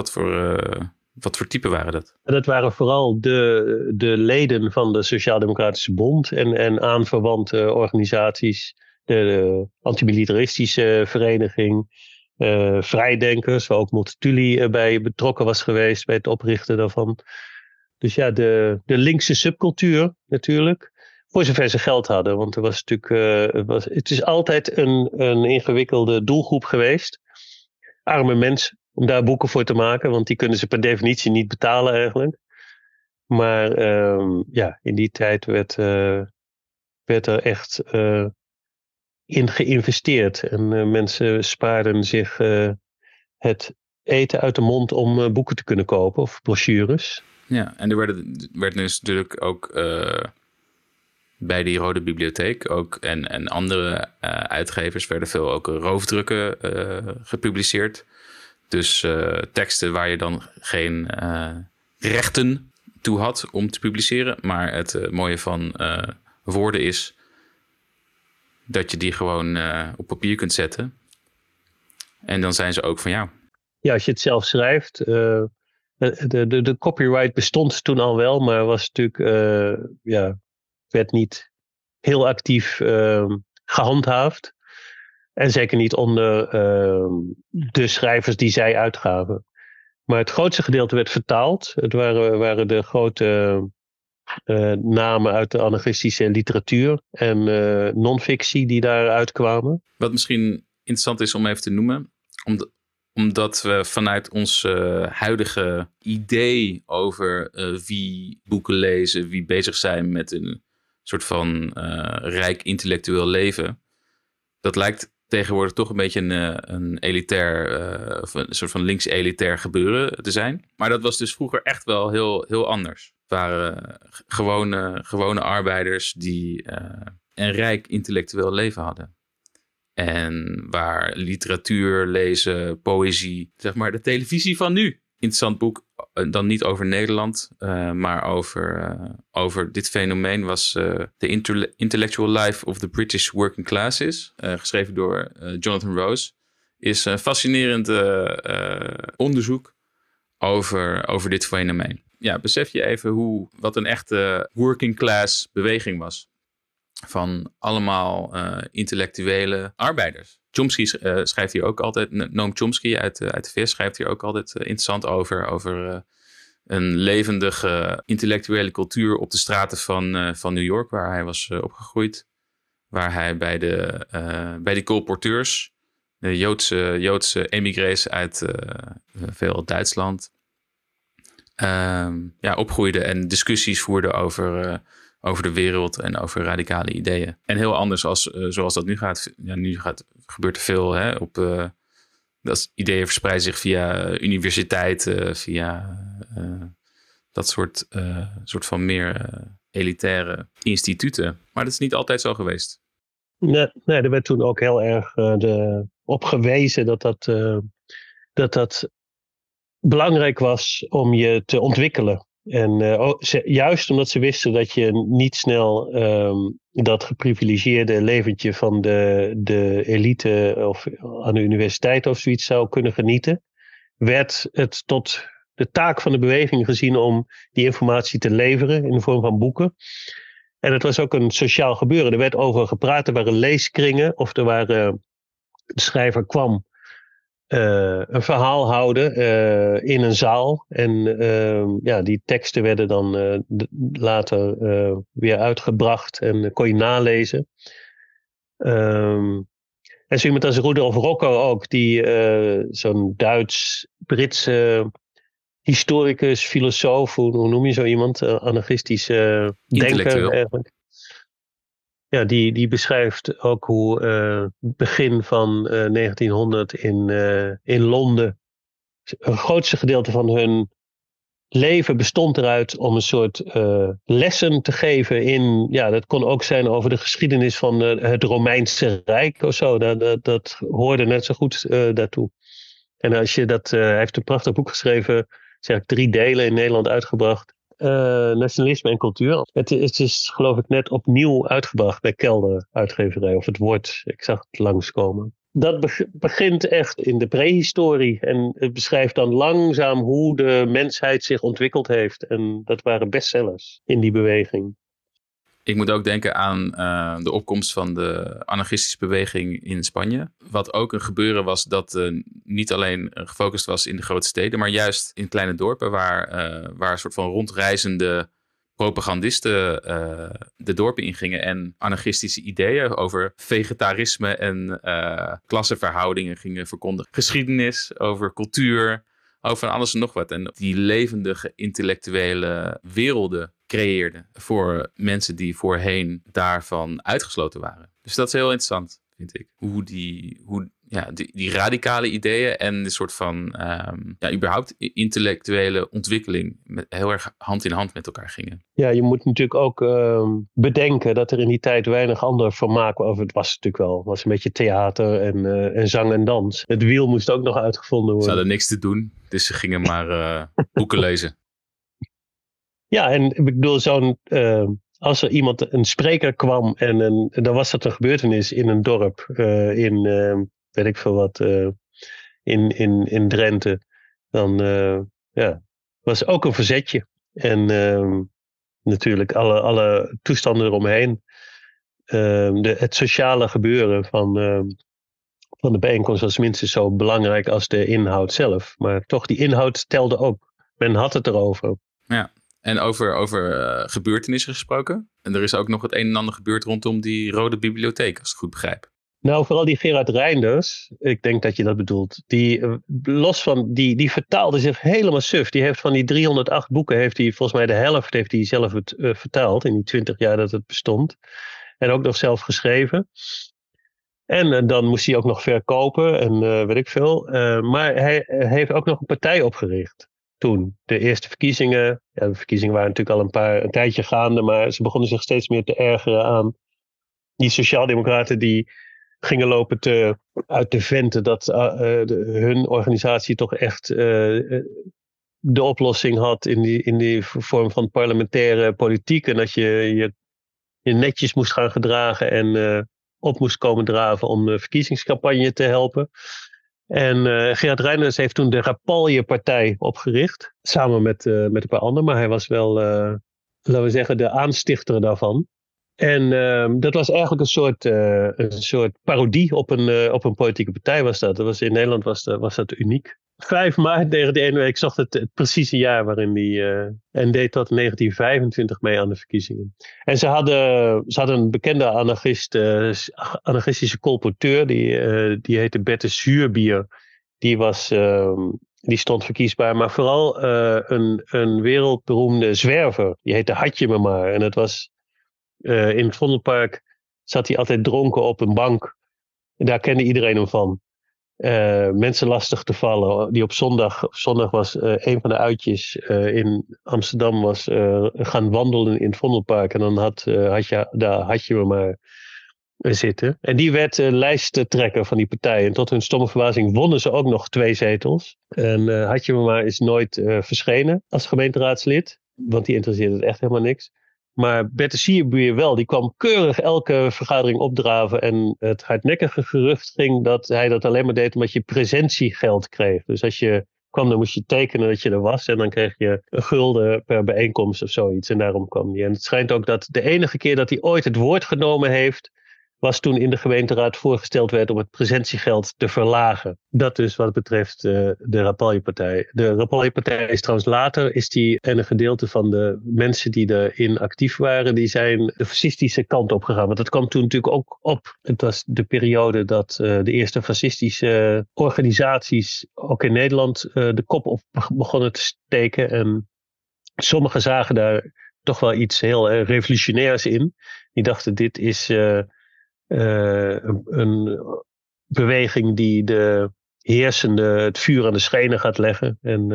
Wat voor type waren dat? Dat waren vooral de leden van de Sociaal-Democratische Bond en aanverwante organisaties. De antimilitaristische vereniging, vrijdenkers, waar ook Multatuli bij betrokken was geweest bij het oprichten daarvan. Dus ja, de linkse subcultuur natuurlijk, voor zover ze geld hadden. Want er was natuurlijk, het is altijd een ingewikkelde doelgroep geweest. Arme mensen. Om daar boeken voor te maken, want die kunnen ze per definitie niet betalen eigenlijk. Maar ja, in die tijd werd er echt in geïnvesteerd. En mensen spaarden zich het eten uit de mond om boeken te kunnen kopen of brochures. Ja, en er werd dus natuurlijk ook bij die Rode Bibliotheek ook en andere uitgevers werden veel ook roofdrukken gepubliceerd. Dus teksten waar je dan geen rechten toe had om te publiceren. Maar het mooie van woorden is dat je die gewoon op papier kunt zetten. En dan zijn ze ook van jou. Ja, als je het zelf schrijft. De copyright bestond toen al wel, maar was natuurlijk werd niet heel actief gehandhaafd. En zeker niet onder de schrijvers die zij uitgaven. Maar het grootste gedeelte werd vertaald. Het waren de grote namen uit de anarchistische literatuur en non-fictie die daaruit kwamen. Wat misschien interessant is om even te noemen, omdat we vanuit ons huidige idee over wie boeken lezen, wie bezig zijn met een soort van rijk intellectueel leven, dat lijkt tegenwoordig toch een beetje een elitair, of een soort van links-elitair gebeuren te zijn. Maar dat was dus vroeger echt wel heel, heel anders. Het waren gewone arbeiders die een rijk intellectueel leven hadden. En waar literatuur, lezen, poëzie, zeg maar de televisie van nu. Interessant boek, dan niet over Nederland, maar over dit fenomeen was The Intellectual Life of the British Working Classes, geschreven door Jonathan Rose. Is een fascinerend onderzoek over dit fenomeen. Ja, besef je even wat een echte working class beweging was. Van allemaal intellectuele arbeiders. Chomsky schrijft hier ook altijd, Noam Chomsky uit de VS schrijft hier ook altijd interessant over een levendige intellectuele cultuur op de straten van New York, waar hij was opgegroeid. Waar hij bij de colporteurs, de Joodse emigrees uit veel Duitsland, opgroeide en discussies voerde over de wereld en over radicale ideeën. En heel anders zoals dat nu gaat. Ja, gebeurt er veel. Hè, dat ideeën verspreiden zich via universiteiten, via dat soort van meer elitaire instituten. Maar dat is niet altijd zo geweest. Nee, er werd toen ook heel erg op gewezen dat belangrijk was om je te ontwikkelen. En juist omdat ze wisten dat je niet snel dat geprivilegieerde leventje van de elite of aan de universiteit of zoiets zou kunnen genieten, werd het tot de taak van de beweging gezien om die informatie te leveren in de vorm van boeken. En het was ook een sociaal gebeuren. Er werd over gepraat, er waren leeskringen of de schrijver kwam een verhaal houden in een zaal. En die teksten werden dan later weer uitgebracht en kon je nalezen. En zo iemand als Rudolf Rocco ook, die zo'n Duits-Britse historicus, filosoof, hoe noem je zo iemand? Anarchistische denker eigenlijk. Ja, die beschrijft ook hoe begin van 1900 in Londen het grootste gedeelte van hun leven bestond eruit om een soort lessen te geven in, ja, dat kon ook zijn over de geschiedenis van het Romeinse Rijk of zo. Dat hoorde net zo goed daartoe. En als je hij heeft een prachtig boek geschreven, zeg ik 3 delen in Nederland uitgebracht. Nationalisme en cultuur. Het is geloof ik net opnieuw uitgebracht bij Kelder Uitgeverij. Of het wordt, ik zag het langskomen. Dat begint echt in de prehistorie. En het beschrijft dan langzaam hoe de mensheid zich ontwikkeld heeft. En dat waren bestsellers in die beweging. Ik moet ook denken aan de opkomst van de anarchistische beweging in Spanje. Wat ook een gebeuren was dat niet alleen gefocust was in de grote steden, maar juist in kleine dorpen waar een soort van rondreizende propagandisten de dorpen ingingen en anarchistische ideeën over vegetarisme en klassenverhoudingen gingen verkondigen. Geschiedenis, over cultuur, over alles en nog wat. En die levendige intellectuele werelden creëerde voor mensen die voorheen daarvan uitgesloten waren. Dus dat is heel interessant, vind ik. Hoe die radicale ideeën en een soort van überhaupt intellectuele ontwikkeling heel erg hand in hand met elkaar gingen. Ja, je moet natuurlijk ook bedenken dat er in die tijd weinig ander vermaak was. Het was natuurlijk wel, was een beetje theater en zang en dans. Het wiel moest ook nog uitgevonden worden. Ze hadden niks te doen, dus ze gingen maar boeken lezen. Ja, en ik bedoel zo'n... Als er iemand, een spreker kwam en dan was dat een gebeurtenis in een dorp, weet ik veel wat, in Drenthe, dan was ook een verzetje. En natuurlijk alle toestanden eromheen. Het sociale gebeuren van de bijeenkomst was minstens zo belangrijk als de inhoud zelf. Maar toch, die inhoud telde ook. Men had het erover. Ja. En over gebeurtenissen gesproken. En er is ook nog het een en ander gebeurd rondom die Rode Bibliotheek, als ik het goed begrijp. Nou, vooral die Gerhard Rijnders, ik denk dat je dat bedoelt. Die vertaalde zich helemaal suf. Die heeft van die 308 boeken, heeft hij volgens mij de helft heeft hij zelf vertaald. In die 20 jaar dat het bestond. En ook nog zelf geschreven. En dan moest hij ook nog verkopen en weet ik veel. Maar hij heeft ook nog een partij opgericht. Toen, de eerste verkiezingen. Ja, de verkiezingen waren natuurlijk al een tijdje gaande. Maar ze begonnen zich steeds meer te ergeren aan die sociaaldemocraten. Die gingen lopen uit de venten dat hun organisatie toch echt de oplossing had. In die vorm van parlementaire politiek. En dat je netjes moest gaan gedragen. En op moest komen draven om de verkiezingscampagne te helpen. En Gerhard Rijnders heeft toen de Rapalje-partij opgericht. Samen met een paar anderen. Maar hij was wel, laten we zeggen, de aanstichter daarvan. En dat was eigenlijk een soort parodie op een politieke partij was dat. In Nederland was dat uniek. 5 maart 1991, ik zag het precieze jaar waarin hij... en deed dat in 1925 mee aan de verkiezingen. En ze hadden een bekende anarchistische colporteur. Die heette Bertus Zuurbier. Die stond verkiesbaar. Maar vooral een wereldberoemde zwerver. Die heette Hadje me maar. En dat was... in het Vondelpark zat hij altijd dronken op een bank. En daar kende iedereen hem van. Mensen lastig te vallen. Die op zondag was een van de uitjes in Amsterdam was gaan wandelen in het Vondelpark. En dan had je me maar zitten. En die werd lijsttrekker van die partij. En tot hun stomme verbazing wonnen ze ook nog 2 zetels. En had je me maar is nooit verschenen als gemeenteraadslid. Want die interesseerde het echt helemaal niks. Maar Bertus Zuurbier wel, die kwam keurig elke vergadering opdraven. En het hardnekkige gerucht ging dat hij dat alleen maar deed omdat je presentiegeld kreeg. Dus als je kwam, dan moest je tekenen dat je er was. En dan kreeg je een gulden per bijeenkomst of zoiets. En daarom kwam hij. En het schijnt ook dat de enige keer dat hij ooit het woord genomen heeft... was toen in de gemeenteraad voorgesteld werd om het presentiegeld te verlagen. Dat dus wat betreft de Rapalje-partij. De Rapalje-partij is trouwens later... en een gedeelte van de mensen die erin actief waren... die zijn de fascistische kant op gegaan. Want dat kwam toen natuurlijk ook op. Het was de periode dat de eerste fascistische organisaties... ook in Nederland de kop op begonnen te steken. En sommigen zagen daar toch wel iets heel revolutionairs in. Die dachten, dit is... een beweging die de heersende het vuur aan de schenen gaat leggen. En,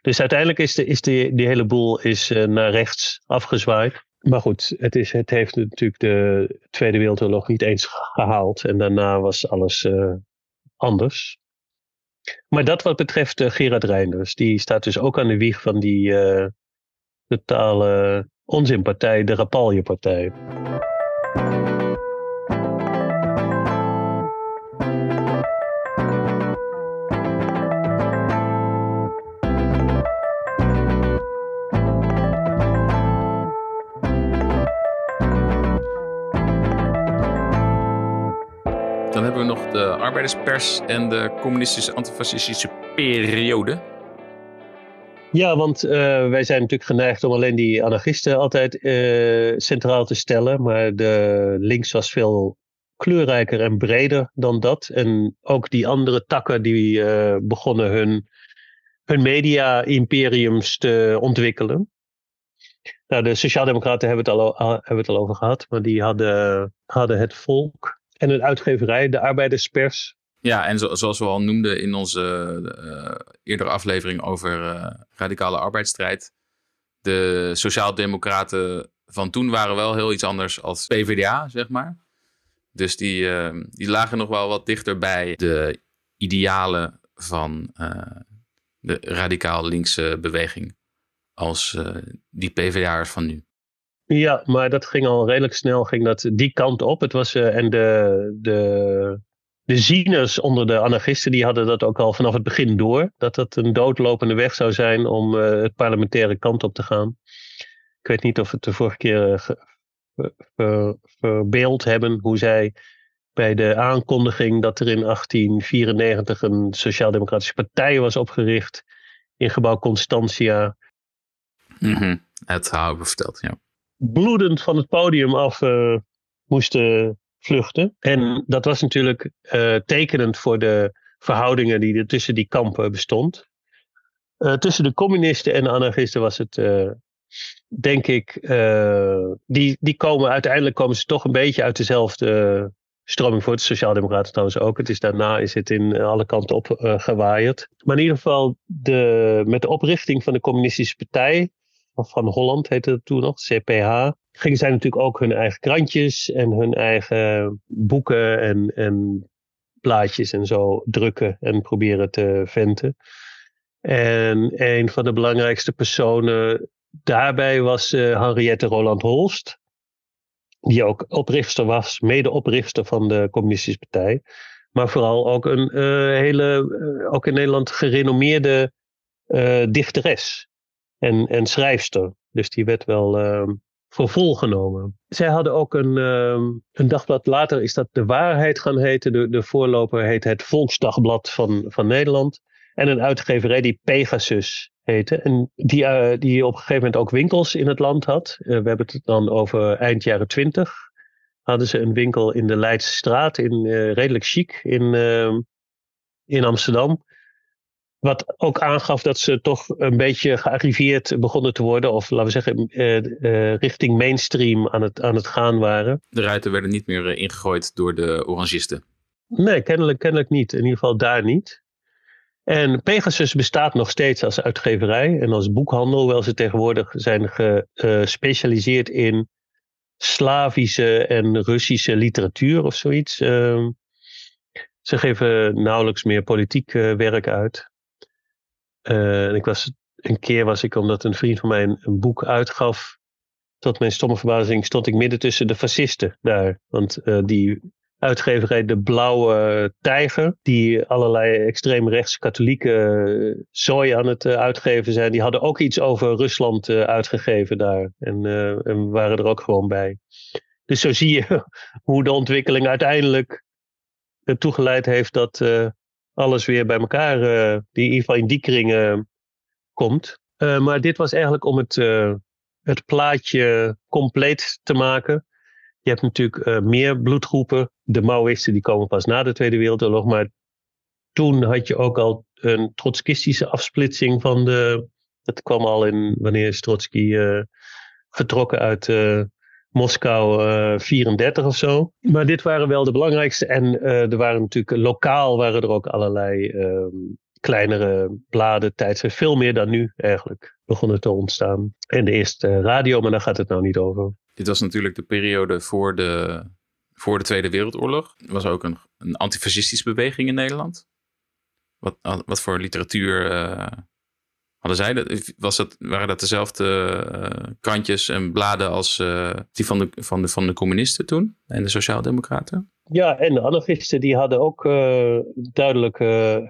dus uiteindelijk is die hele boel naar rechts afgezwaaid. Maar goed, het heeft natuurlijk de Tweede Wereldoorlog niet eens gehaald. En daarna was alles anders. Maar dat wat betreft Gerhard Rijnders. Die staat dus ook aan de wieg van die totale onzinpartij, de Rapalje-partij. De arbeiderspers en de communistische antifascistische periode. Ja, want wij zijn natuurlijk geneigd om alleen die anarchisten altijd centraal te stellen. Maar de links was veel kleurrijker en breder dan dat. En ook die andere takken die begonnen hun hun media-imperiums te ontwikkelen. Nou, de Sociaaldemocraten hebben het al over gehad, maar die hadden het volk en een uitgeverij, de arbeiderspers. Ja, en zoals we al noemden in onze eerdere aflevering over radicale arbeidsstrijd, de Sociaaldemocraten van toen waren wel heel iets anders als PvdA, zeg maar. Dus die lagen nog wel wat dichter bij de idealen van de radicaal linkse beweging als die PvdA'ers van nu. Ja, maar dat ging al redelijk snel, ging dat die kant op. Het was en de zieners onder de anarchisten, die hadden dat ook al vanaf het begin door. Dat een doodlopende weg zou zijn om het parlementaire kant op te gaan. Ik weet niet of we het de vorige keer verbeeld hebben hoe zij bij de aankondiging dat er in 1894 een sociaal-democratische partij was opgericht in gebouw Constantia. Mm-hmm. Het houden verteld, ja. Bloedend van het podium af moesten vluchten. En dat was natuurlijk tekenend voor de verhoudingen die er tussen die kampen bestond. Tussen de communisten en de anarchisten was het, denk ik, uiteindelijk komen ze toch een beetje uit dezelfde stroming voor. De Sociaaldemocraten trouwens ook. Daarna is het in alle kanten op gewaaierd. Maar in ieder geval met de oprichting van de communistische partij, van Holland heette dat toen nog, CPH, gingen zij natuurlijk ook hun eigen krantjes en hun eigen boeken en plaatjes en zo drukken en proberen te venten. En een van de belangrijkste personen daarbij was Henriette Roland-Holst, die ook oprichter was, medeoprichter van de Communistische Partij, maar vooral ook een ook in Nederland gerenommeerde dichteres en schrijfster. Dus die werd wel voor volgenomen. Zij hadden ook een dagblad, later is dat De Waarheid gaan heten. De voorloper heet Het Volksdagblad van Nederland. En een uitgeverij die Pegasus heette. En die op een gegeven moment ook winkels in het land had. We hebben het dan over eind jaren 20. Hadden ze een winkel in de Leidse straat, redelijk chic in Amsterdam. Wat ook aangaf dat ze toch een beetje gearriveerd begonnen te worden. Of laten we zeggen, richting mainstream aan het gaan waren. De ruiten werden niet meer ingegooid door de orangisten. Nee, kennelijk niet. In ieder geval daar niet. En Pegasus bestaat nog steeds als uitgeverij en als boekhandel. Hoewel ze tegenwoordig zijn gespecialiseerd in Slavische en Russische literatuur of zoiets. Ze geven nauwelijks meer politiek werk uit. Een keer was ik, omdat een vriend van mij een boek uitgaf, tot mijn stomme verbazing stond ik midden tussen de fascisten daar. Want die uitgeverij De Blauwe Tijger, die allerlei extreemrechts katholieke zooi aan het uitgeven zijn, die hadden ook iets over Rusland uitgegeven daar. En waren er ook gewoon bij. Dus zo zie je hoe de ontwikkeling uiteindelijk ertoe geleid heeft dat alles weer bij elkaar, die in ieder geval in die kringen komt. Maar dit was eigenlijk om het plaatje compleet te maken. Je hebt natuurlijk meer bloedgroepen. De Maoïsten die komen pas na de Tweede Wereldoorlog. Maar toen had je ook al een trotskistische afsplitsing van de... Dat kwam al in wanneer is Trotsky vertrokken uit Moskou 34 of zo. Maar dit waren wel de belangrijkste. En er waren natuurlijk lokaal waren er ook allerlei kleinere bladen, tijdschriften. Veel meer dan nu eigenlijk begonnen te ontstaan. En de eerste radio, maar daar gaat het nou niet over. Dit was natuurlijk de periode voor de Tweede Wereldoorlog. Er was ook een antifascistische beweging in Nederland. Wat voor literatuur hadden zij? Waren dat dezelfde krantjes en bladen als die van de communisten toen en de sociaaldemocraten? Ja, en de anarchisten die hadden ook duidelijk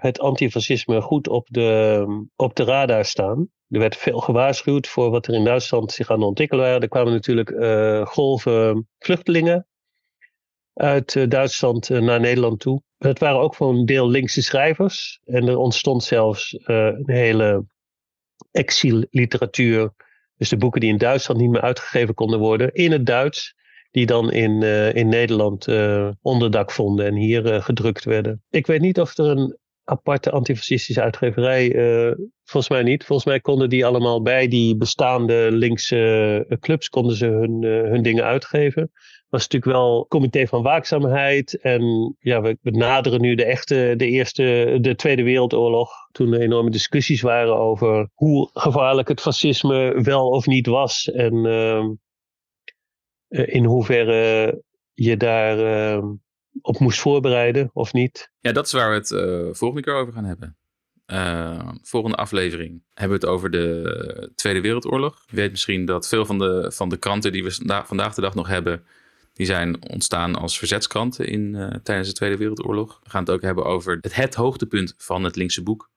het antifascisme goed op de radar staan. Er werd veel gewaarschuwd voor wat er in Duitsland zich aan het ontwikkelen waren. Er kwamen natuurlijk golven vluchtelingen uit Duitsland naar Nederland toe. Dat waren ook voor een deel linkse schrijvers. En er ontstond zelfs een hele exilliteratuur. Dus de boeken die in Duitsland niet meer uitgegeven konden worden in het Duits, die dan in Nederland onderdak vonden en hier gedrukt werden. Ik weet niet of er een aparte antifascistische uitgeverij? Volgens mij niet. Volgens mij konden die allemaal bij die bestaande linkse clubs konden ze hun dingen uitgeven. Maar het is natuurlijk wel comité van waakzaamheid. En ja, we naderen nu de Tweede Wereldoorlog. Toen er enorme discussies waren over hoe gevaarlijk het fascisme wel of niet was. En in hoeverre je daar op moest voorbereiden of niet. Ja, dat is waar we het volgende keer over gaan hebben. Volgende aflevering hebben we het over de Tweede Wereldoorlog. Je weet misschien dat veel van de kranten die we vandaag de dag nog hebben, die zijn ontstaan als verzetskranten tijdens de Tweede Wereldoorlog. We gaan het ook hebben over het hoogtepunt van het linkse boek.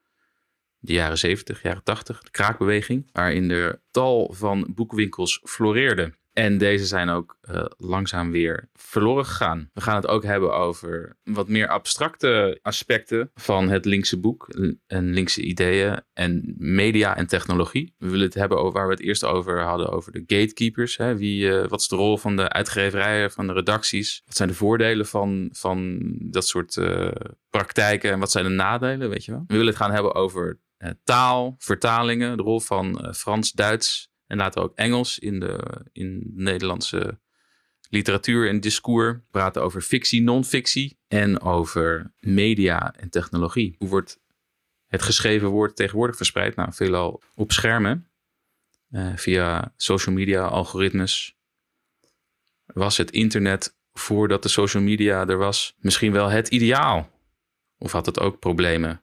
De jaren 70, jaren 80, de kraakbeweging. Waarin er tal van boekwinkels floreerden. En deze zijn ook langzaam weer verloren gegaan. We gaan het ook hebben over wat meer abstracte aspecten van het linkse boek. En linkse ideeën en media en technologie. We willen het hebben over waar we het eerst over hadden. Over de gatekeepers. Hè? Wat is de rol van de uitgeverijen, van de redacties? Wat zijn de voordelen van dat soort praktijken? En wat zijn de nadelen, weet je wel? We willen het gaan hebben over taal, vertalingen. De rol van Frans, Duits. En later ook Engels in de Nederlandse literatuur en discours. We praten over fictie, non-fictie en over media en technologie. Hoe wordt het geschreven woord tegenwoordig verspreid? Nou, veelal op schermen. Via social media, algoritmes. Was het internet voordat de social media er was misschien wel het ideaal? Of had het ook problemen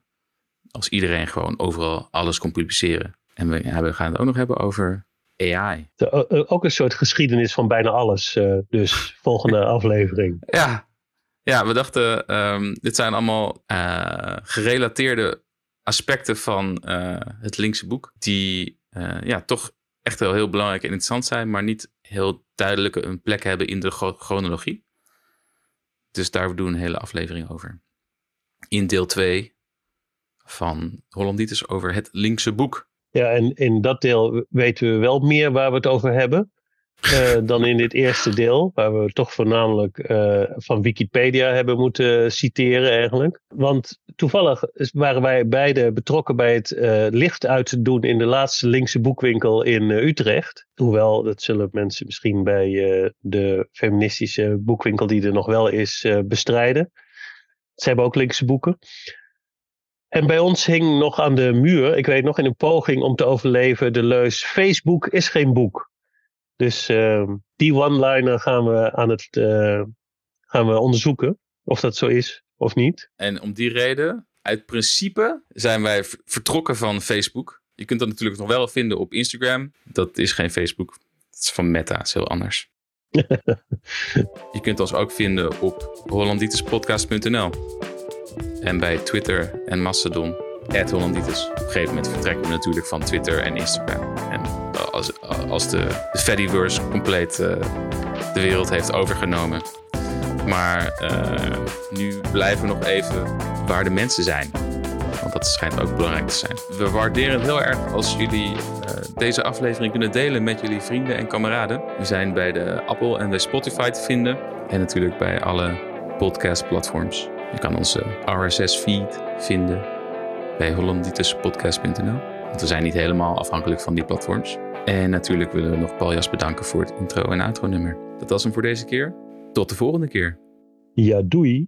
als iedereen gewoon overal alles kon publiceren? En we gaan het ook nog hebben over AI. Ook een soort geschiedenis van bijna alles. Dus volgende aflevering. Ja, we dachten, dit zijn allemaal gerelateerde aspecten van het linkse boek. Die toch echt wel heel belangrijk en interessant zijn. Maar niet heel duidelijk een plek hebben in de chronologie. Dus daar doen we een hele aflevering over. In deel 2 van Hollanditis over het linkse boek. Ja, en in dat deel weten we wel meer waar we het over hebben dan in dit eerste deel. Waar we toch voornamelijk van Wikipedia hebben moeten citeren eigenlijk. Want toevallig waren wij beide betrokken bij het licht uit doen in de laatste linkse boekwinkel in Utrecht. Hoewel, dat zullen mensen misschien bij de feministische boekwinkel die er nog wel is bestrijden. Ze hebben ook linkse boeken. En bij ons hing nog aan de muur, ik weet nog in een poging om te overleven, de leus Facebook is geen boek. Dus die one-liner gaan we onderzoeken of dat zo is of niet. En om die reden, uit principe zijn wij vertrokken van Facebook. Je kunt dat natuurlijk nog wel vinden op Instagram. Dat is geen Facebook, dat is van Meta, dat is heel anders. Je kunt ons ook vinden op hollanditespodcast.nl. En bij Twitter en Mastodon, @Hollanditis. Op een gegeven moment vertrekken we natuurlijk van Twitter en Instagram. En als de Fediverse compleet de wereld heeft overgenomen. Maar nu blijven we nog even waar de mensen zijn. Want dat schijnt ook belangrijk te zijn. We waarderen het heel erg als jullie deze aflevering kunnen delen met jullie vrienden en kameraden. We zijn bij de Apple en bij Spotify te vinden. En natuurlijk bij alle podcastplatforms. Je kan onze RSS-feed vinden bij hollanditespodcast.nl. Want we zijn niet helemaal afhankelijk van die platforms. En natuurlijk willen we nog Paljas bedanken voor het intro- en outro-nummer. Dat was hem voor deze keer. Tot de volgende keer. Ja, doei.